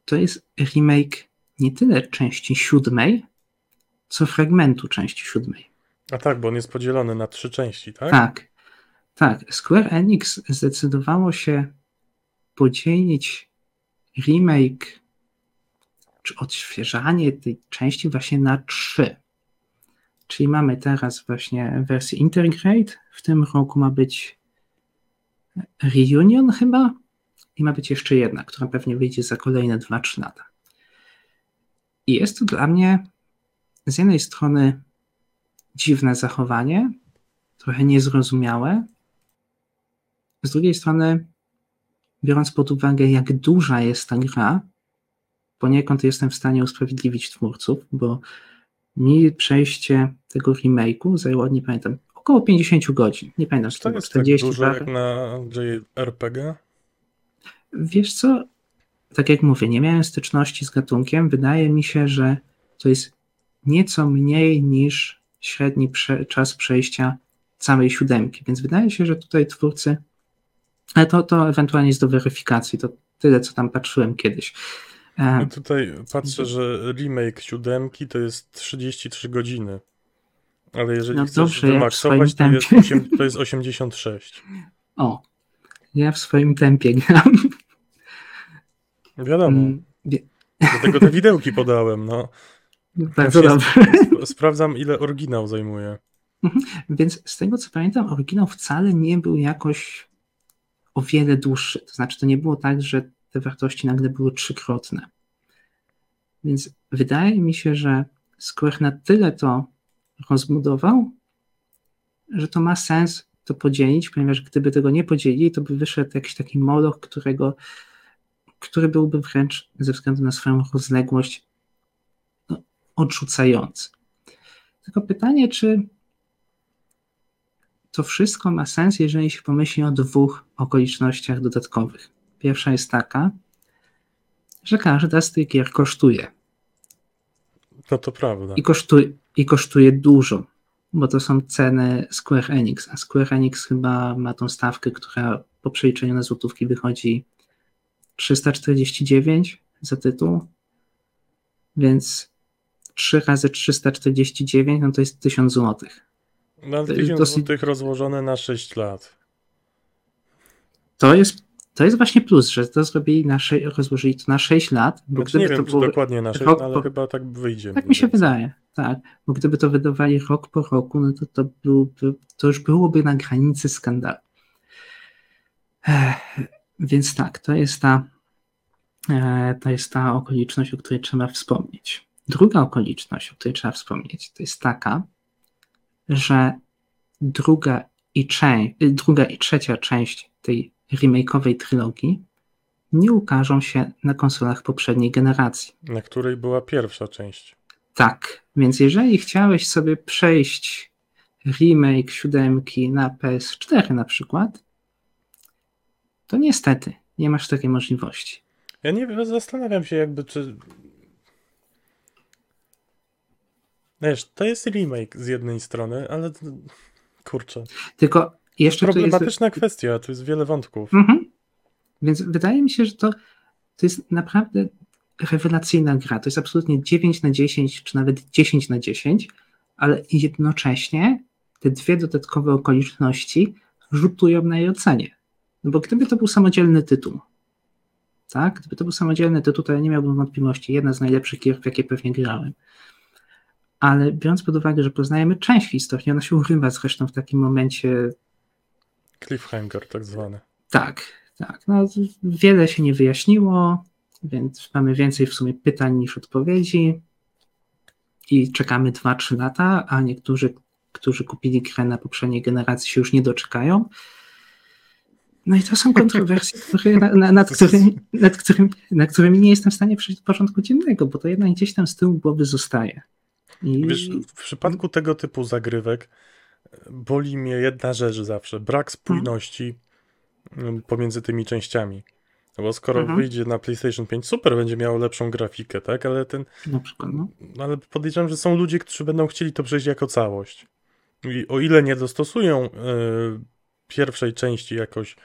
to jest remake nie tyle części siódmej, co fragmentu części siódmej. A tak, bo on jest podzielony na trzy części, tak? Tak, tak. Square Enix zdecydowało się podzielić remake czy odświeżanie tej części właśnie na trzy. Czyli mamy teraz właśnie wersję Intergrade, w tym roku ma być Reunion chyba i ma być jeszcze jedna, która pewnie wyjdzie za kolejne dwa trzy lata. I jest to dla mnie z jednej strony dziwne zachowanie, trochę niezrozumiałe, z drugiej strony biorąc pod uwagę, jak duża jest ta gra, poniekąd jestem w stanie usprawiedliwić twórców, bo mi przejście tego remake'u zajęło, nie pamiętam, około pięćdziesiąt godzin. Nie pamiętam, czy to było czterdzieści. To jest tak dużo jak na J R P G? Wiesz co, tak jak mówię, nie miałem styczności z gatunkiem. Wydaje mi się, że to jest nieco mniej niż średni prze- czas przejścia całej siódemki, więc wydaje się, że tutaj twórcy, ale to, to ewentualnie jest do weryfikacji, to tyle, co tam patrzyłem kiedyś. No tutaj patrzę, że remake siódemki to jest trzydzieści trzy godziny, ale jeżeli no chcesz dobrze, wymaksować, ja to, jest osiem, to jest osiemdziesiąt sześć. O, ja w swoim tempie gram. Wiadomo, dlatego te widełki podałem. No. Bardzo ja dobrze. Sp- sprawdzam, ile oryginał zajmuje. Więc z tego, co pamiętam, oryginał wcale nie był jakoś o wiele dłuższy. To znaczy, to nie było tak, że te wartości nagle były trzykrotne. Więc wydaje mi się, że Square na tyle to rozbudował, że to ma sens to podzielić, ponieważ gdyby tego nie podzielili, to by wyszedł jakiś taki moloch, którego, który byłby wręcz ze względu na swoją rozległość no, odrzucający. Tylko pytanie, czy to wszystko ma sens, jeżeli się pomyśli o dwóch okolicznościach dodatkowych. Pierwsza jest taka, że każda z tych gier kosztuje. No to prawda. I kosztuje, i kosztuje dużo, bo to są ceny Square Enix, a Square Enix chyba ma tą stawkę, która po przeliczeniu na złotówki wychodzi trzysta czterdzieści dziewięć za tytuł, więc trzy razy trzysta czterdzieści dziewięć, no to jest tysiąc złotych. No tysiąc dosyć... złotych rozłożone na sześć lat. To jest... To jest właśnie plus, że to zrobili na sze- rozłożyli to na sześć lat. Bo znaczy, gdyby nie wiem, to było dokładnie na sześć, ale po... chyba tak wyjdzie. Tak mi się wydaje, tak. Bo gdyby to wydawali rok po roku, no to to, byłby, to już byłoby na granicy skandalu. Ech, więc tak, to jest ta, e, to jest ta okoliczność, o której trzeba wspomnieć. Druga okoliczność, o której trzeba wspomnieć, to jest taka, że druga i, część, druga i trzecia część tej remake'owej trylogii nie ukażą się na konsolach poprzedniej generacji. Na której była pierwsza część. Tak, więc jeżeli chciałeś sobie przejść remake siódemki na P S cztery na przykład, to niestety nie masz takiej możliwości. Ja nie wiem, zastanawiam się jakby, czy... Wiesz, to jest remake z jednej strony, ale kurczę. Tylko jeszcze problematyczna jest... kwestia, tu jest wiele wątków. Mhm. Więc wydaje mi się, że to, to jest naprawdę rewelacyjna gra. To jest absolutnie dziewięć na dziesięć, czy nawet dziesięć na dziesięć, ale jednocześnie te dwie dodatkowe okoliczności rzutują na jej ocenie. No bo gdyby to był samodzielny tytuł, tak? Gdyby to był samodzielny tytuł, to ja nie miałbym wątpliwości. Jedna z najlepszych gier, w jakie pewnie grałem. Ale biorąc pod uwagę, że poznajemy część historii, ona się urywa zresztą w takim momencie. Cliffhanger tak zwany. Tak, tak. No, wiele się nie wyjaśniło, więc mamy więcej w sumie pytań niż odpowiedzi i czekamy dwa trzy lata, a niektórzy, którzy kupili grę na poprzedniej generacji się już nie doczekają. No i to są kontrowersje, które, na, na, nad, którymi, nad, którymi, nad którymi nie jestem w stanie przejść do porządku dziennego, bo to jednak gdzieś tam z tyłu głowy zostaje. I... Wiesz, w przypadku tego typu zagrywek boli mnie jedna rzecz zawsze. Brak spójności mhm. pomiędzy tymi częściami. Bo skoro mhm. wyjdzie na PlayStation pięć, super, będzie miało lepszą grafikę, tak? Ale ten. Na przykład, no. Ale podejrzewam, że są ludzie, którzy będą chcieli to przejść jako całość. I o ile nie dostosują y, pierwszej części jakoś,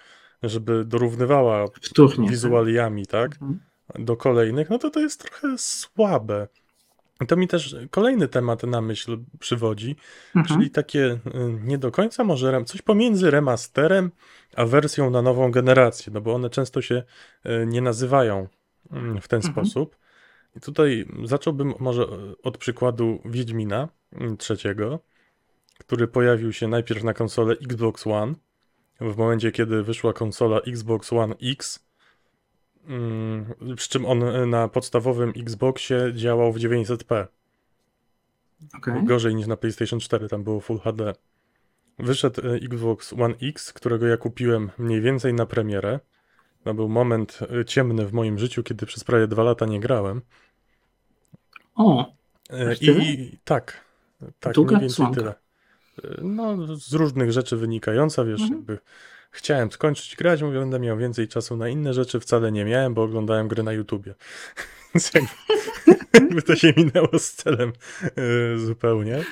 żeby dorównywała Wtórnie, wizualiami, tak? Mhm. Do kolejnych, no to to jest trochę słabe. I to mi też kolejny temat na myśl przywodzi, mhm. czyli takie nie do końca może coś pomiędzy remasterem a wersją na nową generację, no bo one często się nie nazywają w ten mhm. sposób. I tutaj zacząłbym może od przykładu Wiedźmina trzeciego, który pojawił się najpierw na konsolę Xbox One, w momencie kiedy wyszła konsola Xbox One X, z czym on na podstawowym Xboxie działał w dziewięćset p. Okay. Gorzej niż na PlayStation cztery, tam było Full H D. Wyszedł Xbox One X, którego ja kupiłem mniej więcej na premierę. To był moment ciemny w moim życiu, kiedy przez prawie dwa lata nie grałem. O! I tak, tak, Długa mniej więcej słanka. Tyle. No, z różnych rzeczy wynikająca, wiesz, mhm. jakby chciałem skończyć grać, mówię, będę miał więcej czasu na inne rzeczy, wcale nie miałem, bo oglądałem gry na YouTubie. Więc jakby, jakby to się minęło z celem yy, zupełnie.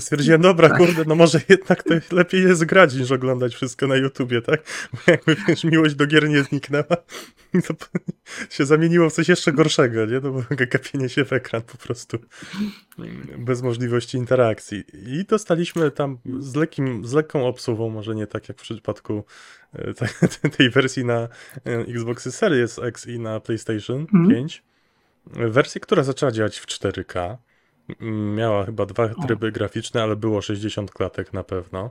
Stwierdziłem, dobra, kurde, no może jednak to lepiej jest grać, niż oglądać wszystko na YouTubie, tak? Bo jakby, wiesz, miłość do gier nie zniknęła, to się zamieniło w coś jeszcze gorszego, nie? To było gapienie się w ekran po prostu, bez możliwości interakcji. I dostaliśmy tam z, lekkim, z lekką obsuwą, może nie tak jak w przypadku tej wersji na Xboxy Series X i na PlayStation pięć, wersję, która zaczęła działać w cztery K. Miała chyba dwa tryby o. graficzne, ale było sześćdziesiąt klatek na pewno.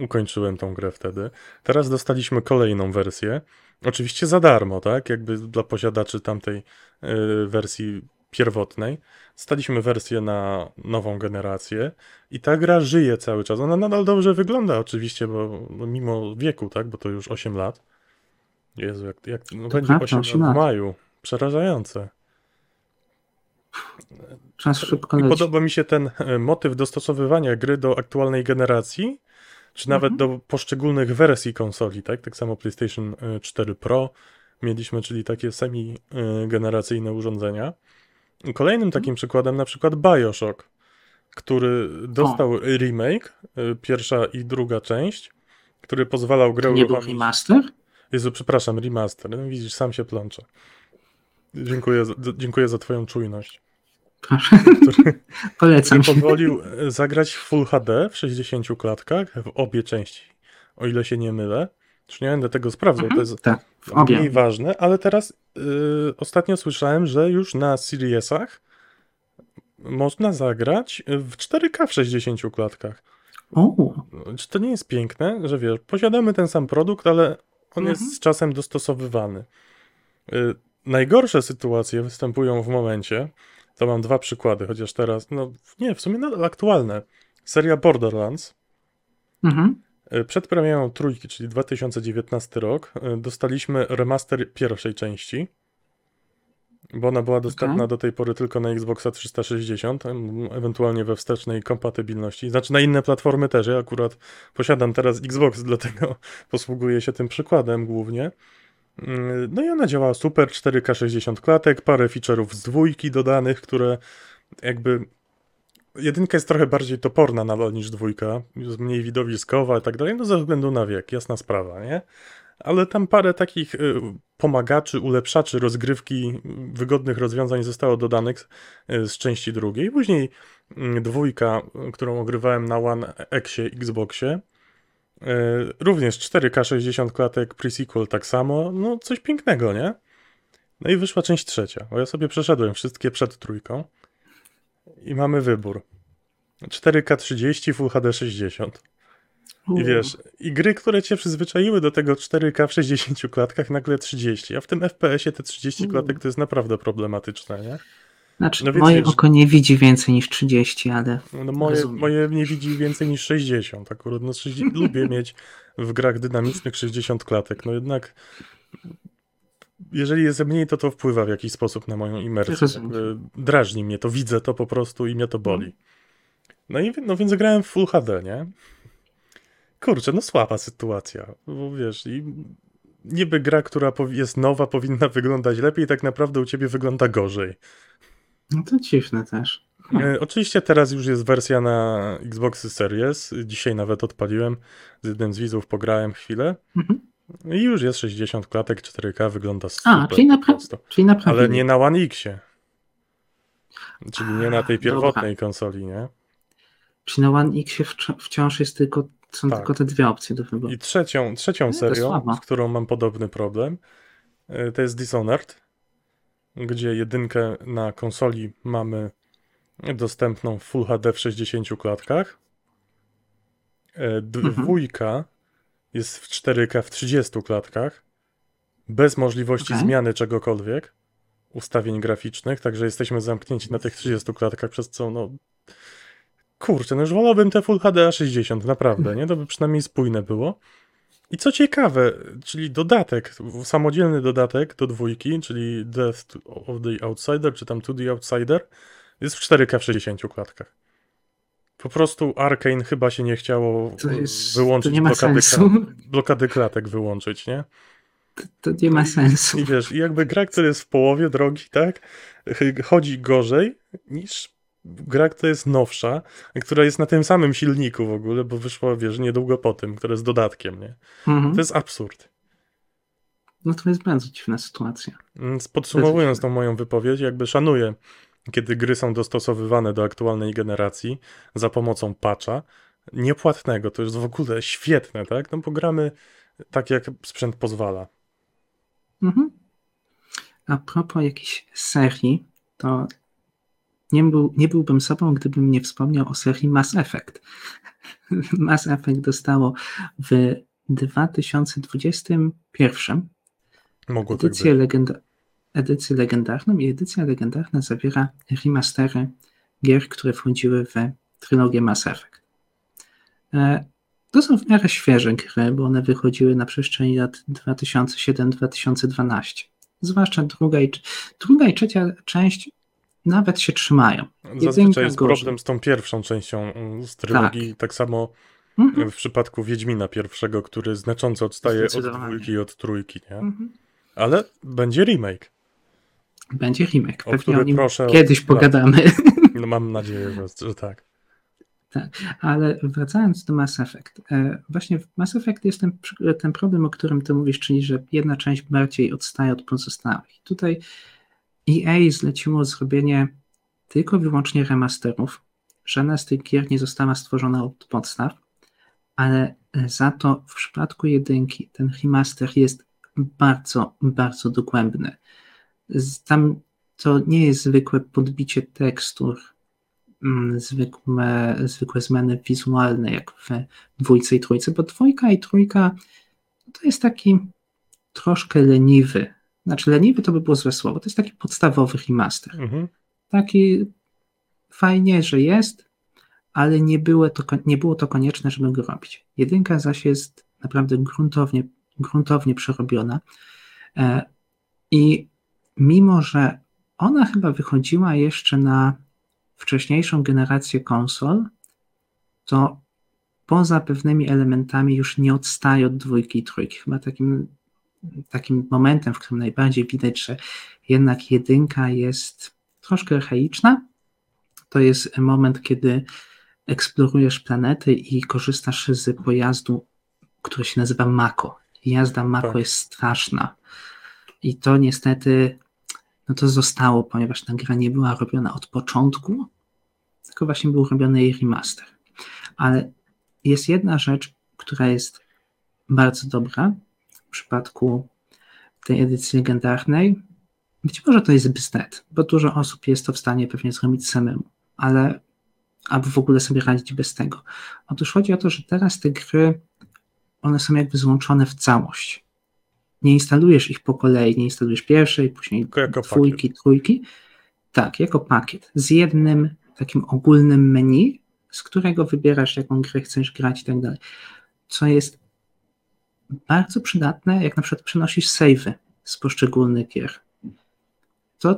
Ukończyłem tą grę wtedy. Teraz dostaliśmy kolejną wersję. Oczywiście za darmo, tak? Jakby dla posiadaczy tamtej y, wersji pierwotnej. Dostaliśmy wersję na nową generację i ta gra żyje cały czas. Ona nadal dobrze wygląda oczywiście, bo no, mimo wieku, tak? Bo to już osiem lat. Jezu, jak, jak no, będzie osiem lat w maju. Przerażające. Czas szybko leci. Podoba mi się ten motyw dostosowywania gry do aktualnej generacji, czy nawet mhm. do poszczególnych wersji konsoli, tak? Tak samo PlayStation cztery Pro mieliśmy, czyli takie semi-generacyjne urządzenia. Kolejnym takim mhm. przykładem na przykład BioShock, który dostał o. remake, pierwsza i druga część, który pozwalał grę uruchomić. Nie był remaster? Jezu, przepraszam, remaster. Widzisz, sam się plączę. Dziękuję za, dziękuję za twoją czujność. Który, Polecam. Który pozwolił zagrać w Full H D w sześćdziesięciu klatkach w obie części, o ile się nie mylę. Już nie będę tego sprawdzał, mhm, to jest tak, mniej ważne, ale teraz yy, ostatnio słyszałem, że już na Seriesach można zagrać w cztery K w sześćdziesięciu klatkach. O. Czy to nie jest piękne, że wiesz, posiadamy ten sam produkt, ale on mhm. jest z czasem dostosowywany. Yy, najgorsze sytuacje występują w momencie, to mam dwa przykłady, chociaż teraz, no nie, w sumie nadal aktualne. Seria Borderlands. Mhm. Przed premierą trójki, czyli dwa tysiące dziewiętnasty rok, dostaliśmy remaster pierwszej części, bo ona była dostępna okay. do tej pory tylko na Xboxa trzysta sześćdziesiąt, ewentualnie we wstecznej kompatybilności. Znaczy na inne platformy też, ja akurat posiadam teraz Xbox, dlatego posługuję się tym przykładem głównie. No i ona działała super, cztery K sześćdziesiąt klatek, parę feature'ów z dwójki dodanych, które jakby... Jedynka jest trochę bardziej toporna nadal niż dwójka, jest mniej widowiskowa i tak dalej, no ze względu na wiek, jasna sprawa, nie? Ale tam parę takich pomagaczy, ulepszaczy rozgrywki, wygodnych rozwiązań zostało dodanych z części drugiej. Później dwójka, którą ogrywałem na One Xie, Xboxie, również cztery K sześćdziesiąt klatek, pre-sequel tak samo, no coś pięknego, nie? No i wyszła część trzecia, bo ja sobie przeszedłem wszystkie przed trójką i mamy wybór. cztery K trzydzieści, Full H D sześćdziesiąt. I wiesz, i gry, które cię przyzwyczaiły do tego cztery K w sześćdziesięciu klatkach, nagle trzydzieści, a w tym F P S-ie te trzydzieści klatek to jest naprawdę problematyczne, nie? Znaczy, no więc, moje wiesz, oko nie widzi więcej niż trzydzieści, ale... No moje, moje nie widzi więcej niż sześćdziesiąt, akurat. No sześćdziesiąt, lubię mieć w grach dynamicznych sześćdziesiąt klatek, no jednak jeżeli jest mniej, to to wpływa w jakiś sposób na moją imersję. Drażni mnie to, widzę to po prostu i mnie to boli. No i no więc grałem w Full H D, nie? Kurczę, no słaba sytuacja, bo wiesz, i niby gra, która jest nowa, powinna wyglądać lepiej, tak naprawdę u ciebie wygląda gorzej. No to dziwne też. Hmm. Oczywiście teraz już jest wersja na Xboxy Series. Dzisiaj nawet odpaliłem, z jednym z widzów pograłem chwilę. Hmm. I już jest sześćdziesiąt klatek, cztery K, wygląda super. A, czyli na, pra- czyli na Ale nie na One X-ie. Czyli nie na tej pierwotnej Dobra. konsoli, nie? Czyli na One X-ie wci- wciąż jest tylko, są tak. tylko te dwie opcje do wyboru. I trzecią, trzecią serią, z którą mam podobny problem, to jest Dishonored, gdzie jedynkę na konsoli mamy dostępną w Full H D w sześćdziesięciu klatkach. Dwójka mhm. jest w cztery K w trzydziestu klatkach, bez możliwości okay. zmiany czegokolwiek, ustawień graficznych, także jesteśmy zamknięci na tych trzydziestu klatkach, przez co no... Kurczę, no już wolałbym te Full H D sześćdziesiąt, naprawdę, nie? To by przynajmniej spójne było. I co ciekawe, czyli dodatek, samodzielny dodatek do dwójki, czyli Death of the Outsider, czy tam to the Outsider, jest w cztery K w sześćdziesięciu klatkach. Po prostu Arkane chyba się nie chciało to jest, wyłączyć, to nie ma blokady, sensu. blokady klatek wyłączyć, nie? To, to nie ma sensu. I, i wiesz, jakby gra, która jest w połowie drogi, tak, chodzi gorzej niż gra, która jest nowsza, która jest na tym samym silniku w ogóle, bo wyszła, wiesz, niedługo po tym, która jest dodatkiem, nie? Mhm. To jest absurd. No to jest bardzo dziwna sytuacja. Więc podsumowując tą moją wypowiedź, jakby szanuję, kiedy gry są dostosowywane do aktualnej generacji za pomocą patcha niepłatnego, to jest w ogóle świetne, tak? No bo gramy tak, jak sprzęt pozwala. Mhm. A propos jakiejś serii, to nie, był, nie byłbym sobą, gdybym nie wspomniał o serii Mass Effect. Mass Effect dostało w dwa tysiące dwudziestym pierwszym Mogło edycję tak legendarną. Edycję legendarną i edycja legendarna zawiera remastery gier, które wchodziły w trylogię Mass Effect. To są w miarę świeże gry, bo one wychodziły na przestrzeni lat dwa tysiące siódmego do dwa tysiące dwunastego. Zwłaszcza druga i, druga i trzecia część nawet się trzymają. Zazwyczaj jest gorzej. Problem z tą pierwszą częścią z trylogii, tak, tak samo mhm. w przypadku Wiedźmina pierwszego, który znacząco odstaje od dwójki i od trójki. Nie? Mhm. Ale będzie remake. Będzie remake. Pewnie o nim proszę, kiedyś tak. pogadamy. No mam nadzieję, że, że tak. Tak. Ale wracając do Mass Effect. Właśnie w Mass Effect jest ten, ten problem, o którym ty mówisz, czyli że jedna część bardziej odstaje od pozostałych. Tutaj E A zleciło zrobienie tylko i wyłącznie remasterów. Żadna z tych gier nie została stworzona od podstaw, ale za to w przypadku jedynki ten remaster jest bardzo, bardzo dogłębny. Tam to nie jest zwykłe podbicie tekstur, zwykłe, zwykłe zmiany wizualne, jak w dwójce i trójce, bo dwójka i trójka to jest taki troszkę leniwy, znaczy leniwy to by było złe słowo, to jest taki podstawowy remaster. Mhm. Taki fajnie, że jest, ale nie było to, nie było to konieczne, żeby go robić. Jedynka zaś jest naprawdę gruntownie, gruntownie przerobiona i mimo że ona chyba wychodziła jeszcze na wcześniejszą generację konsol, to poza pewnymi elementami już nie odstaje od dwójki i trójki. Chyba takim, takim momentem, w którym najbardziej widać, że jednak jedynka jest troszkę archaiczna, to jest moment, kiedy eksplorujesz planety i korzystasz z pojazdu, który się nazywa Mako. Jazda Mako tak. jest straszna. I to niestety no to zostało, ponieważ ta gra nie była robiona od początku, tylko właśnie był robiony jej remaster. Ale jest jedna rzecz, która jest bardzo dobra w przypadku tej edycji legendarnej. Być może to jest bzdet, bo dużo osób jest to w stanie pewnie zrobić samemu, ale aby w ogóle sobie radzić bez tego. Otóż chodzi o to, że teraz te gry, one są jakby złączone w całość. Nie instalujesz ich po kolei, nie instalujesz pierwszej, później dwójki, pakiet. trójki. Tak, jako pakiet. Z jednym takim ogólnym menu, z którego wybierasz, jaką grę chcesz grać i tak dalej. Co jest bardzo przydatne, jak na przykład przenosisz save'y z poszczególnych gier. To,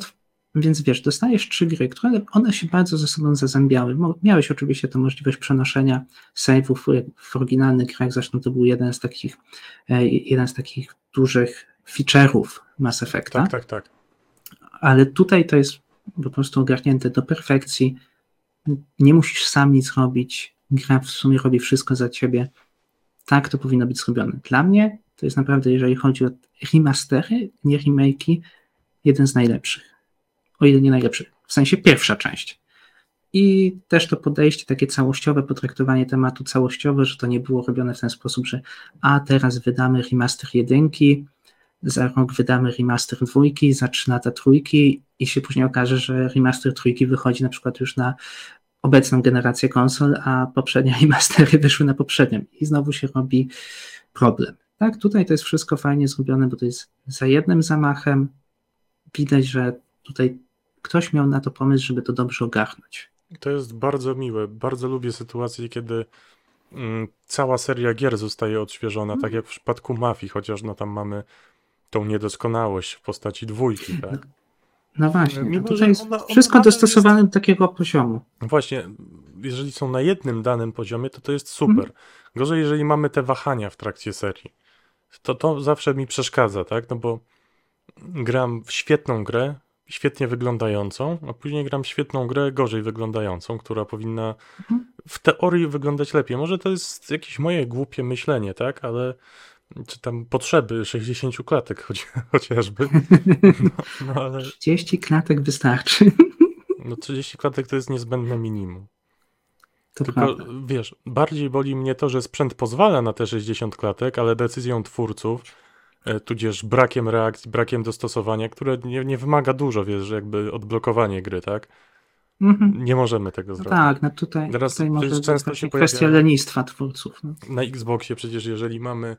więc wiesz, dostajesz trzy gry, które one się bardzo ze sobą zazębiały. Miałeś oczywiście tę możliwość przenoszenia save'ów w oryginalnych grach, zresztą to był jeden z takich, jeden z takich dużych feature'ów Mass Effecta. Tak, tak, tak. Ale tutaj to jest po prostu ogarnięte do perfekcji, nie musisz sam nic robić, gra w sumie robi wszystko za ciebie. Tak to powinno być zrobione. Dla mnie to jest naprawdę, jeżeli chodzi o remastery, nie remake'i, jeden z najlepszych. O ile nie najlepszy. W sensie pierwsza część. I też to podejście takie całościowe, potraktowanie tematu całościowe, że to nie było robione w ten sposób, że a teraz wydamy remaster jedynki, za rok wydamy remaster dwójki, za trzy lata trójki i się później okaże, że remaster trójki wychodzi na przykład już na obecną generację konsol, a poprzednie remastery wyszły na poprzednią i znowu się robi problem. Tak, tutaj to jest wszystko fajnie zrobione, bo to jest za jednym zamachem. Widać, że tutaj ktoś miał na to pomysł, żeby to dobrze ogarnąć. To jest bardzo miłe. Bardzo lubię sytuację, kiedy mm, cała seria gier zostaje odświeżona, mm. tak jak w przypadku Mafii, chociaż no tam mamy tą niedoskonałość w postaci dwójki, tak? No właśnie, mimo, tutaj jest ona, ona wszystko dostosowane jest do takiego poziomu. Właśnie, jeżeli są na jednym danym poziomie, to to jest super. Mm. Gorzej, jeżeli mamy te wahania w trakcie serii. To to zawsze mi przeszkadza, tak? No bo gram w świetną grę, świetnie wyglądającą, a później gram świetną grę gorzej wyglądającą, która powinna w teorii wyglądać lepiej. Może to jest jakieś moje głupie myślenie, tak? Ale czy tam potrzeby sześćdziesiąt klatek choć, chociażby. No, no ale trzydzieści klatek wystarczy. No trzydzieści klatek to jest niezbędne minimum. To tylko prawda. Wiesz, bardziej boli mnie to, że sprzęt pozwala na te sześćdziesiąt klatek, ale decyzją twórców tudzież brakiem reakcji, brakiem dostosowania, które nie, nie wymaga dużo, wiesz, że jakby odblokowanie gry, tak? Mm-hmm. Nie możemy tego no zrobić. Tak, no tutaj, teraz tutaj może często się kwestia lenistwa twórców. No. Na Xboxie przecież, jeżeli mamy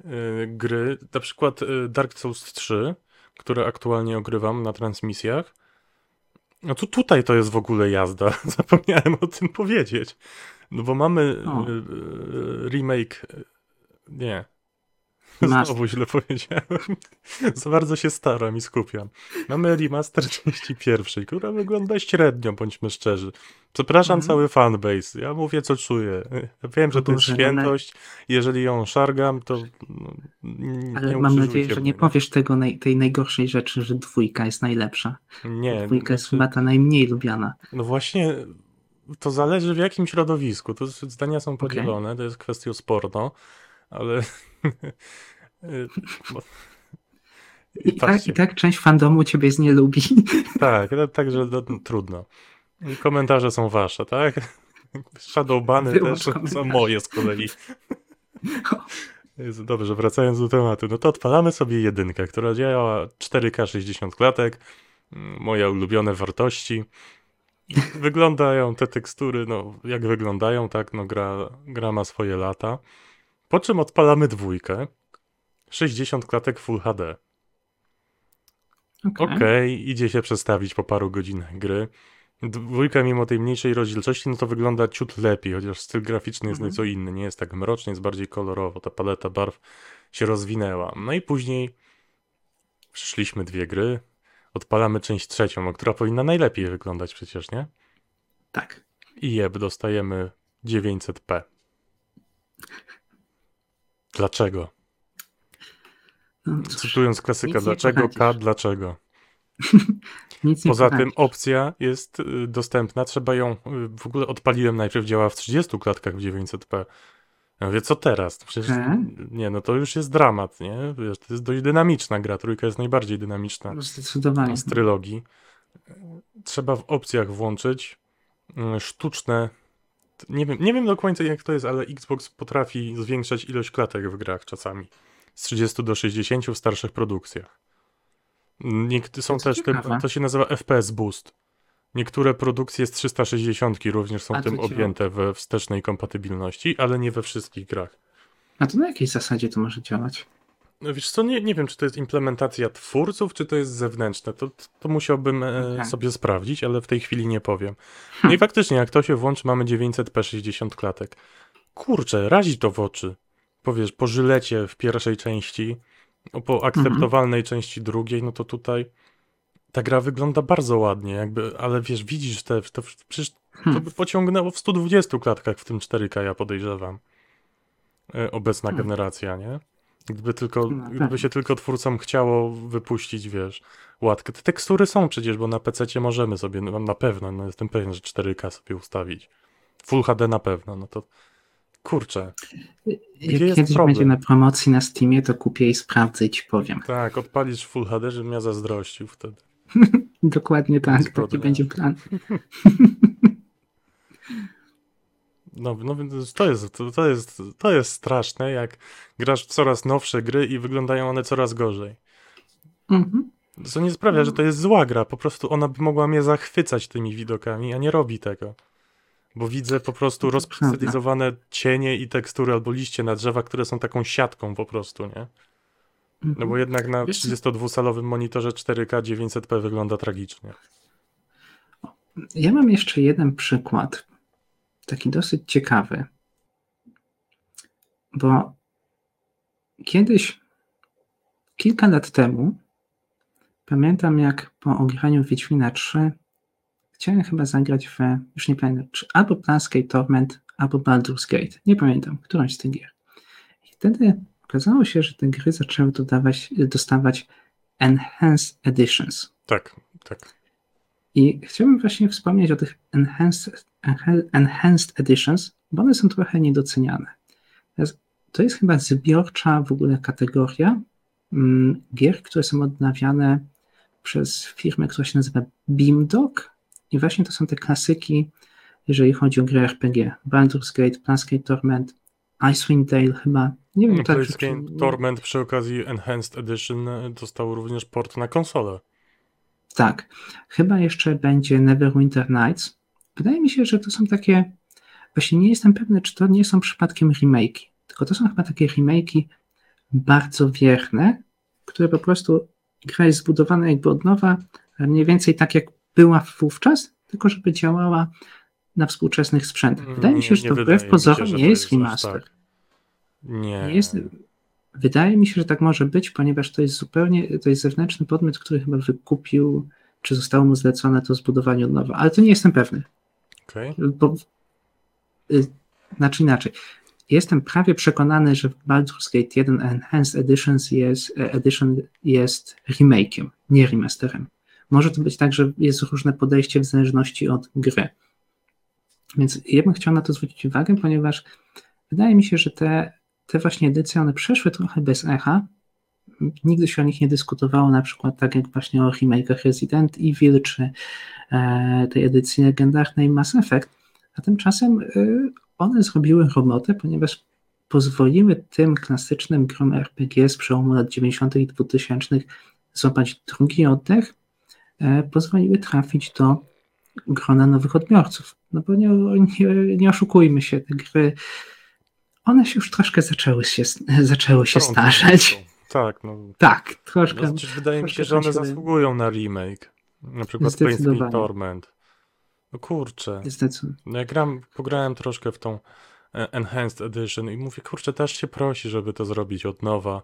y, gry, na przykład y, Dark Souls trzy, które aktualnie ogrywam na transmisjach, no to tutaj to jest w ogóle jazda. Zapomniałem o tym powiedzieć. No bo mamy y, y, remake, nie, znowu źle powiedziałem. Za bardzo się staram i skupiam. Mamy remaster części pierwszej, która wygląda średnio, bądźmy szczerzy. Przepraszam mm-hmm. cały fanbase. Ja mówię, co czuję. Ja wiem, że to jest świętość. Jeżeli ją szargam, to nie. Ale mam nadzieję, że nie powiesz tego, tej najgorszej rzeczy, że dwójka jest najlepsza. Nie. Dwójka jest chyba ta najmniej lubiana. No właśnie, to zależy w jakim środowisku. To zdania są podzielone, okay. To jest kwestia sporna. Ale I, tak, I tak część fandomu ciebie z nie lubi. Tak, także no, trudno. Komentarze są wasze, tak? Shadowbany Wyłącz też komentarz. Są moje z kolei. Dobrze, wracając do tematu. No to odpalamy sobie jedynkę, która działa cztery K sześćdziesiąt klatek. Moje ulubione wartości. Wyglądają te tekstury, no jak wyglądają, tak? No gra, gra ma swoje lata. Po czym odpalamy dwójkę, sześćdziesiąt klatek Full H D. Okej, okay. okay, idzie się przestawić po paru godzinach gry. Dwójka mimo tej mniejszej rozdzielczości, no to wygląda ciut lepiej, chociaż styl graficzny jest mm-hmm. nieco inny, nie jest tak mroczny, jest bardziej kolorowo, ta paleta barw się rozwinęła. No i później przyszliśmy dwie gry, odpalamy część trzecią, która powinna najlepiej wyglądać przecież, nie? Tak. I jeb, dostajemy dziewięćset p. Dlaczego? No cóż, cytując klasyka, dlaczego K, dlaczego? Nic nie Poza poradzisz. Tym opcja jest dostępna, trzeba ją, w ogóle odpaliłem najpierw, działa w trzydziestu klatkach w dziewięćset p. Ja mówię, co teraz? Przecież, e? nie, no to już jest dramat, nie? Wiesz, to jest dość dynamiczna gra, trójka jest najbardziej dynamiczna z trylogii. Trzeba w opcjach włączyć sztuczne. Nie wiem, nie wiem do końca jak to jest, ale Xbox potrafi zwiększać ilość klatek w grach czasami. Z trzydziestu do sześćdziesięciu w starszych produkcjach. Niektóre są też te, to się nazywa F P S Boost. Niektóre produkcje z trzysta sześćdziesiąt również są A tym objęte we wstecznej kompatybilności, ale nie we wszystkich grach. A to na jakiej zasadzie to może działać? Wiesz co, nie, nie wiem, czy to jest implementacja twórców, czy to jest zewnętrzne. To, to musiałbym okay. sobie sprawdzić, ale w tej chwili nie powiem. No i faktycznie, jak to się włączy, mamy dziewięćset p sześćdziesiąt klatek. Kurczę, razi to w oczy. Powiesz, po żylecie w pierwszej części, po akceptowalnej mm-hmm. części drugiej, no to tutaj ta gra wygląda bardzo ładnie, jakby, ale wiesz, widzisz te, to przecież to by pociągnęło w stu dwudziestu klatkach w tym cztery K, ja podejrzewam. Obecna hmm. generacja, nie? Gdyby tylko, no, tak. Gdyby się tylko twórcom chciało wypuścić, wiesz, łatkę. Te tekstury są przecież, bo na P C możemy sobie, no, na pewno, no, jestem pewien, że cztery K sobie ustawić. Full H D na pewno, no to kurczę. Gdzie Jak kiedyś problem? Będzie na promocji na Steamie, to kupię i sprawdzę i ci powiem. Tak, odpalisz Full H D, żebym ja zazdrościł wtedy. Dokładnie tak, taki problem. Będzie plan. No, no to jest, to jest, to jest straszne, jak grasz w coraz nowsze gry i wyglądają one coraz gorzej. Mhm. Co nie sprawia, że to jest zła gra, po prostu ona by mogła mnie zachwycać tymi widokami, a nie robi tego. Bo widzę po prostu rozpikselizowane cienie i tekstury albo liście na drzewach, które są taką siatką po prostu, nie? No bo jednak na trzydziestodwucalowym monitorze cztery K dziewięćset p wygląda tragicznie. Ja mam jeszcze jeden przykład, taki dosyć ciekawy, bo kiedyś, kilka lat temu, pamiętam jak po ograniu Wiedźmina trzy chciałem chyba zagrać w, już nie pamiętam, czy albo Planescape Torment, albo Baldur's Gate, nie pamiętam, którąś z tych gier. I wtedy okazało się, że te gry zaczęły dodawać, dostawać Enhanced Editions. Tak, tak. I chciałbym właśnie wspomnieć o tych Enhanced, enhanced Editions, bo one są trochę niedoceniane. To jest chyba zbiorcza w ogóle kategoria mm, gier, które są odnawiane przez firmę, która się nazywa Beamdog. I właśnie to są te klasyki, jeżeli chodzi o gry R P G. Baldur's Gate, Planescape Torment, Icewind Dale chyba. Nie wiem, no, tak, Planescape czy... Torment przy okazji Enhanced Edition dostał również port na konsolę. Tak. Chyba jeszcze będzie Neverwinter Nights. Wydaje mi się, że to są takie... Właśnie nie jestem pewny, czy to nie są przypadkiem remake'i. Tylko to są chyba takie remake'i bardzo wierne, które po prostu gra jest zbudowana jakby od nowa, mniej więcej tak jak była wówczas, tylko żeby działała na współczesnych sprzętach. Wydaje nie, mi się, że to wbrew pozorom nie jest remaster. Tak. Nie. nie jest... Wydaje mi się, że tak może być, ponieważ to jest zupełnie, to jest zewnętrzny podmiot, który chyba wykupił, czy zostało mu zlecone to zbudowanie od nowa, ale to nie jestem pewny. Okay. Bo, znaczy inaczej. Jestem prawie przekonany, że w Baldur's Gate jeden Enhanced Editions jest, Edition jest remake'iem, nie remasterem. Może to być tak, że jest różne podejście w zależności od gry. Więc ja bym chciał na to zwrócić uwagę, ponieważ wydaje mi się, że te Te właśnie edycje, one przeszły trochę bez echa. Nigdy się o nich nie dyskutowało, na przykład tak jak właśnie o remake'ach Resident Evil, czy e, tej edycji legendarnej Mass Effect. A tymczasem e, one zrobiły robotę, ponieważ pozwoliły tym klasycznym grom R P G z przełomu lat dziewięćdziesiątych i dwutysięcznych złapać drugi oddech, e, pozwoliły trafić do grona nowych odbiorców. No bo nie, nie, nie oszukujmy się, te gry... One się już troszkę zaczęły się, zaczęły się starzeć. Tak, no. Tak, troszkę. No, znaczy, wydaje troszkę mi się, że one zasługują na remake. Na przykład Planescape Torment. No kurczę. No, ja gram, pograłem troszkę w tą Enhanced Edition i mówię, kurczę, też się prosi, żeby to zrobić od nowa,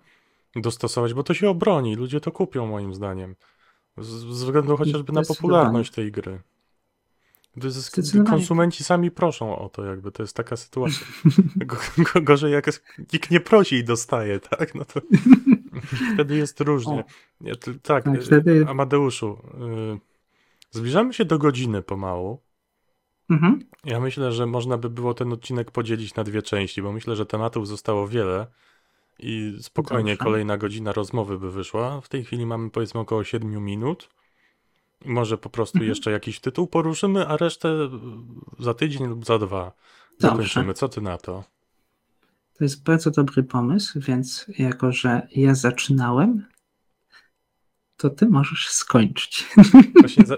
dostosować, bo to się obroni. Ludzie to kupią, moim zdaniem. Z, z względu chociażby na popularność tej gry. Konsumenci sami proszą o to, jakby to jest taka sytuacja. Gorzej jak nikt nie prosi i dostaje, tak? No to wtedy jest różnie. Ja, to, tak, tak wtedy... Amadeuszu, y, zbliżamy się do godziny pomału. Mhm. Ja myślę, że można by było ten odcinek podzielić na dwie części, bo myślę, że tematów zostało wiele i spokojnie Dobrze. Kolejna godzina rozmowy by wyszła. W tej chwili mamy powiedzmy około siedmiu minut. Może po prostu mhm. jeszcze jakiś tytuł poruszymy, a resztę za tydzień lub za dwa zakończymy. Co ty na to? To jest bardzo dobry pomysł, więc jako, że ja zaczynałem, to ty możesz skończyć. Właśnie za-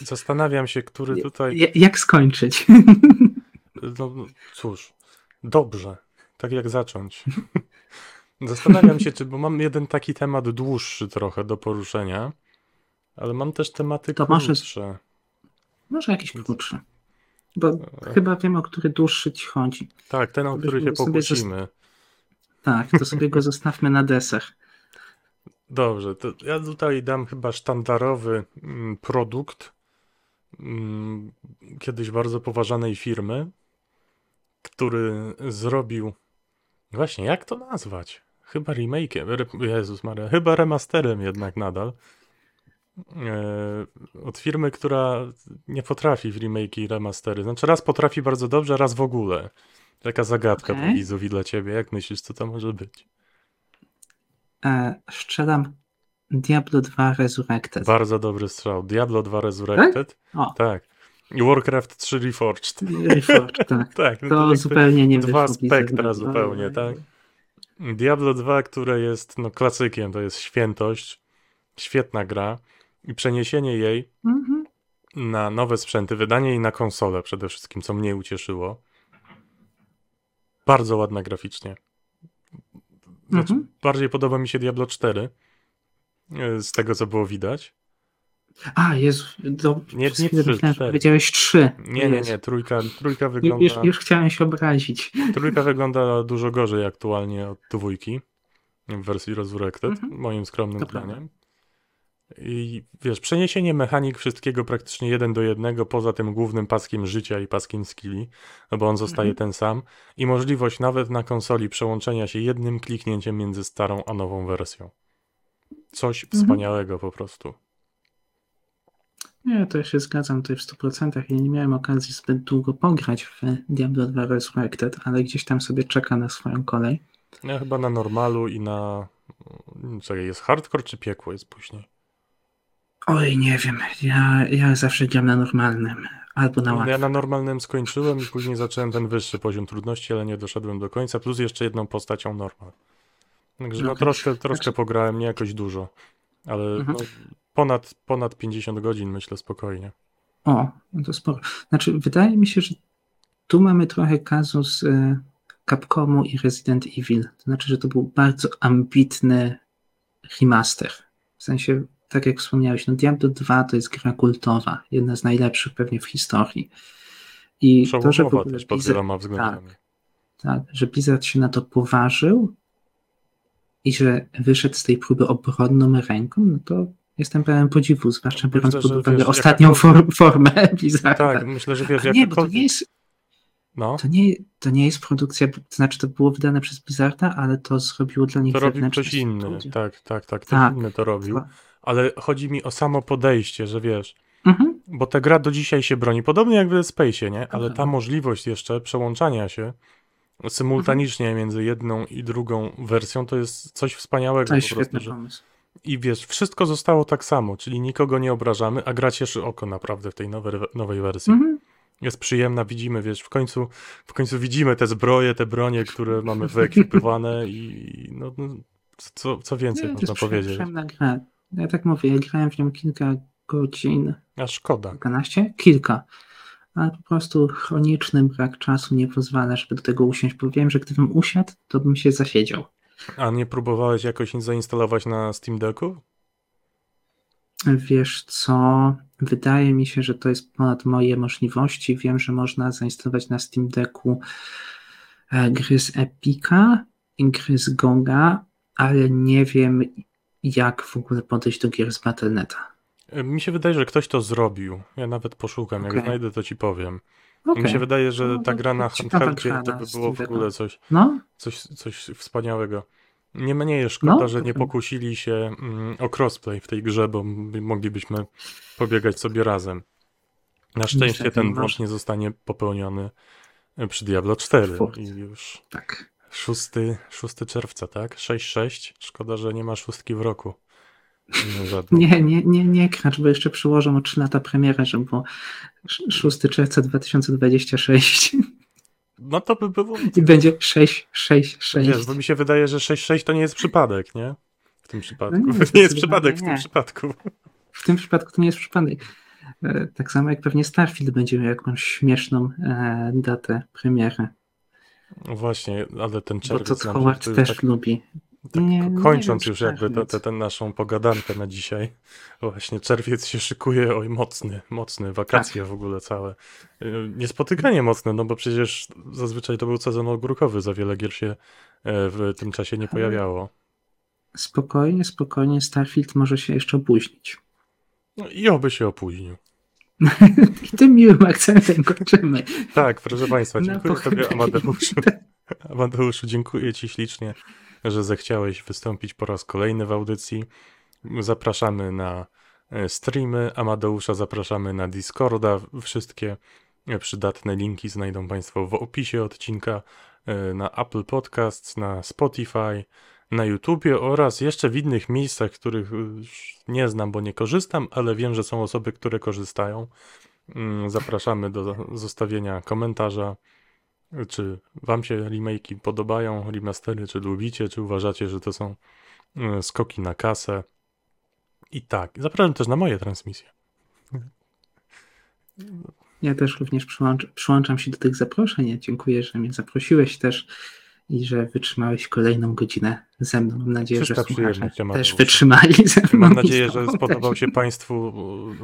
zastanawiam się, który tutaj... Ja, jak skończyć? No cóż, dobrze, tak jak zacząć. Zastanawiam się, czy bo mam jeden taki temat dłuższy trochę do poruszenia. Ale mam też tematy to krótsze. Może, może jakieś krótsze. Bo e... chyba wiem, o który dłuższy ci chodzi. Tak, ten, o to który się pokłócimy. Zosta- tak, to sobie go zostawmy na deser. Dobrze, to ja tutaj dam chyba sztandarowy m, produkt m, kiedyś bardzo poważanej firmy, który zrobił... Właśnie, jak to nazwać? Chyba remake'iem, re, Jezus Maria, chyba remasterem jednak nadal. Yy, od firmy, która nie potrafi w remake'i i remastery. Znaczy raz potrafi bardzo dobrze, raz w ogóle. Taka zagadka okay. dla widzów i dla ciebie. Jak myślisz, co to może być? E, strzelam Diablo dwa Resurrected. Bardzo dobry strzał. Diablo dwa Resurrected? Tak. tak. I Warcraft trzy Reforged. Reforged, tak. tak no to to zupełnie nie wyszło. Dwa spektra zupełnie, tak. Diablo dwa, które jest no, klasykiem, to jest świętość, świetna gra i przeniesienie jej mm-hmm. na nowe sprzęty, wydanie jej na konsolę przede wszystkim, co mnie ucieszyło. Bardzo ładna graficznie. Znaczy, mm-hmm. bardziej podoba mi się Diablo cztery z tego, co było widać. A, Jezu, do... nie, nie trzy, myślałem, że powiedziałeś trzy. Nie, nie, nie, trójka, trójka wygląda... Już, już chciałem się obrazić. Trójka wygląda dużo gorzej aktualnie od dwójki w wersji Resurrected, mm-hmm. moim skromnym zdaniem. I wiesz, przeniesienie mechanik wszystkiego praktycznie jeden do jednego, poza tym głównym paskiem życia i paskiem skilli, no bo on zostaje mm-hmm. ten sam, i możliwość nawet na konsoli przełączenia się jednym kliknięciem między starą a nową wersją. Coś mm-hmm. wspaniałego po prostu. Nie, to ja się zgadzam tutaj w stu procentach. Ja nie miałem okazji zbyt długo pograć w Diablo dwa Resurrected, ale gdzieś tam sobie czeka na swoją kolej. Ja chyba na normalu i na... Czekaj, jest hardcore czy piekło jest później? Oj, nie wiem. Ja, ja zawsze gram na normalnym albo na łatwym. Ja na normalnym skończyłem i później zacząłem ten wyższy poziom trudności, ale nie doszedłem do końca, plus jeszcze jedną postacią normal. Także okay. no, troszkę, troszkę znaczy... pograłem, nie jakoś dużo, ale... Mhm. No, Ponad, ponad pięćdziesiąt godzin, myślę, spokojnie. O, to sporo. Znaczy, wydaje mi się, że tu mamy trochę kazus y, Capcomu i Resident Evil. To znaczy, że to był bardzo ambitny remaster. W sensie, tak jak wspomniałeś, no Diablo dwa to jest gra kultowa. Jedna z najlepszych pewnie w historii. I to, że w ogóle też pod wieloma względami. Tak, tak, że Blizzard się na to poważył i że wyszedł z tej próby obronną ręką, no to jestem pełen podziwu, zwłaszcza biorąc pod uwagę ostatnią jak... form, formę Blizzarda. Tak, myślę, że wiesz... Nie, bo to nie jest... No. To, nie, to nie jest produkcja, to znaczy to było wydane przez Blizzarda, ale to zrobiło dla nich... To robił ktoś inny, studio. tak, tak, tak, ktoś tak, inny to robił. To... Ale chodzi mi o samo podejście, że wiesz, mhm. bo ta gra do dzisiaj się broni, podobnie jak w Dead Space, nie? Ale ta możliwość jeszcze przełączania się symultanicznie mhm. między jedną i drugą wersją, to jest coś wspaniałego. To jest po prostu, świetny że... pomysł. I wiesz, wszystko zostało tak samo, czyli nikogo nie obrażamy, a gra cieszy oko naprawdę w tej nowej, nowej wersji. Mm-hmm. Jest przyjemna, widzimy, wiesz, w końcu, w końcu widzimy te zbroje, te bronie, które mamy wyekwipowane i no, no co, co więcej ja można powiedzieć. Przyjemna gra. Ja tak mówię, ja grałem w nią kilka godzin. A szkoda. Kilkanaście? Kilka. Ale po prostu chroniczny brak czasu nie pozwala, żeby do tego usiąść, bo wiem, że gdybym usiadł, to bym się zasiedział. A nie próbowałeś jakoś zainstalować na Steam Decku? Wiesz co, wydaje mi się, że to jest ponad moje możliwości. Wiem, że można zainstalować na Steam Decku gry z Epica i gry z Gonga, ale nie wiem, jak w ogóle podejść do gier z Battle kropka net a. Mi się wydaje, że ktoś to zrobił. Ja nawet poszukam, okay. jak znajdę, to ci powiem. Okay. Mi się wydaje, że ta gra na handheldzie to by było w ogóle coś, no? coś, coś wspaniałego. Niemniej jest szkoda, no? że nie pokusili się o crossplay w tej grze, bo moglibyśmy pobiegać sobie razem. Na szczęście ten błąd nie zostanie popełniony przy Diablo cztery. I już tak. szóstego czerwca, tak? sześć sześć. Szkoda, że nie ma szóstki w roku. Nie, nie, nie, nie kracz, bo jeszcze przyłożą o trzy lata premierę, żeby było szóstego czerwca dwa tysiące dwudziestego szóstego. No to by było... I będzie sześć sześć sześć. Wiesz, bo mi się wydaje, że sześć sześć to nie jest przypadek, nie? W tym przypadku. No nie, to nie jest przypadek w tym nie. przypadku. W tym przypadku to nie jest przypadek. Tak samo jak pewnie Starfield będzie miał jakąś śmieszną e, datę premiery. No właśnie, ale ten czerwiec... Bo to Howard też tak... lubi. Tak, nie, kończąc nie już czerwiec. jakby tę, tę naszą pogadankę na dzisiaj, właśnie czerwiec się szykuje, oj mocny, mocny, wakacje tak. w ogóle całe, niespotykanie mocne, no bo przecież zazwyczaj to był sezon ogórkowy, za wiele gier się w tym czasie nie pojawiało. Spokojnie, spokojnie, Starfield może się jeszcze opóźnić. No i oby się opóźnił. I tym miłym akcentem kończymy. Tak, proszę Państwa, dziękuję no, Tobie Amadeuszu. Amadeuszu, dziękuję Ci ślicznie że zechciałeś wystąpić po raz kolejny w audycji. Zapraszamy na streamy Amadeusza, zapraszamy na Discorda. Wszystkie przydatne linki znajdą Państwo w opisie odcinka, na Apple Podcasts, na Spotify, na YouTubie oraz jeszcze w innych miejscach, których nie znam, bo nie korzystam, ale wiem, że są osoby, które korzystają. Zapraszamy do zostawienia komentarza, czy Wam się remake'i podobają, remastery, czy lubicie, czy uważacie, że to są skoki na kasę. I tak, zapraszam też na moje transmisje. Ja też również przyłącz, przyłączam się do tych zaproszeń. Ja dziękuję, że mnie zaprosiłeś też i że wytrzymałeś kolejną godzinę ze mną. Mam nadzieję, Czysta że słuchacze też wytrzymali ze mną. Mam nadzieję, że spodobał się Państwu,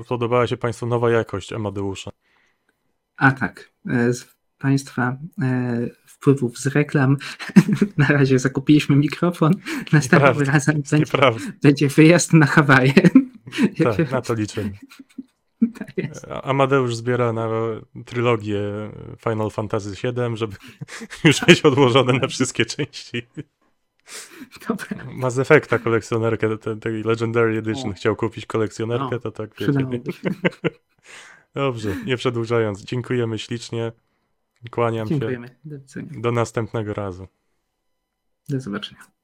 podobała się Państwu nowa jakość Amadeusza. A tak, z Państwa e, wpływów z reklam na razie zakupiliśmy mikrofon, następnym razem będzie, będzie wyjazd na Hawaje. Tak, ja na to liczymy. Tak jest. Amadeusz zbiera na trylogię Final Fantasy siedem, żeby już mieć odłożone na wszystkie części. Dobra. Mass Effecta kolekcjonerkę, tej Legendary Edition, o. chciał kupić kolekcjonerkę, o, to tak wiecie. Dobrze, nie przedłużając, dziękujemy ślicznie, kłaniam dziękujemy. się, do, do następnego razu. Do zobaczenia.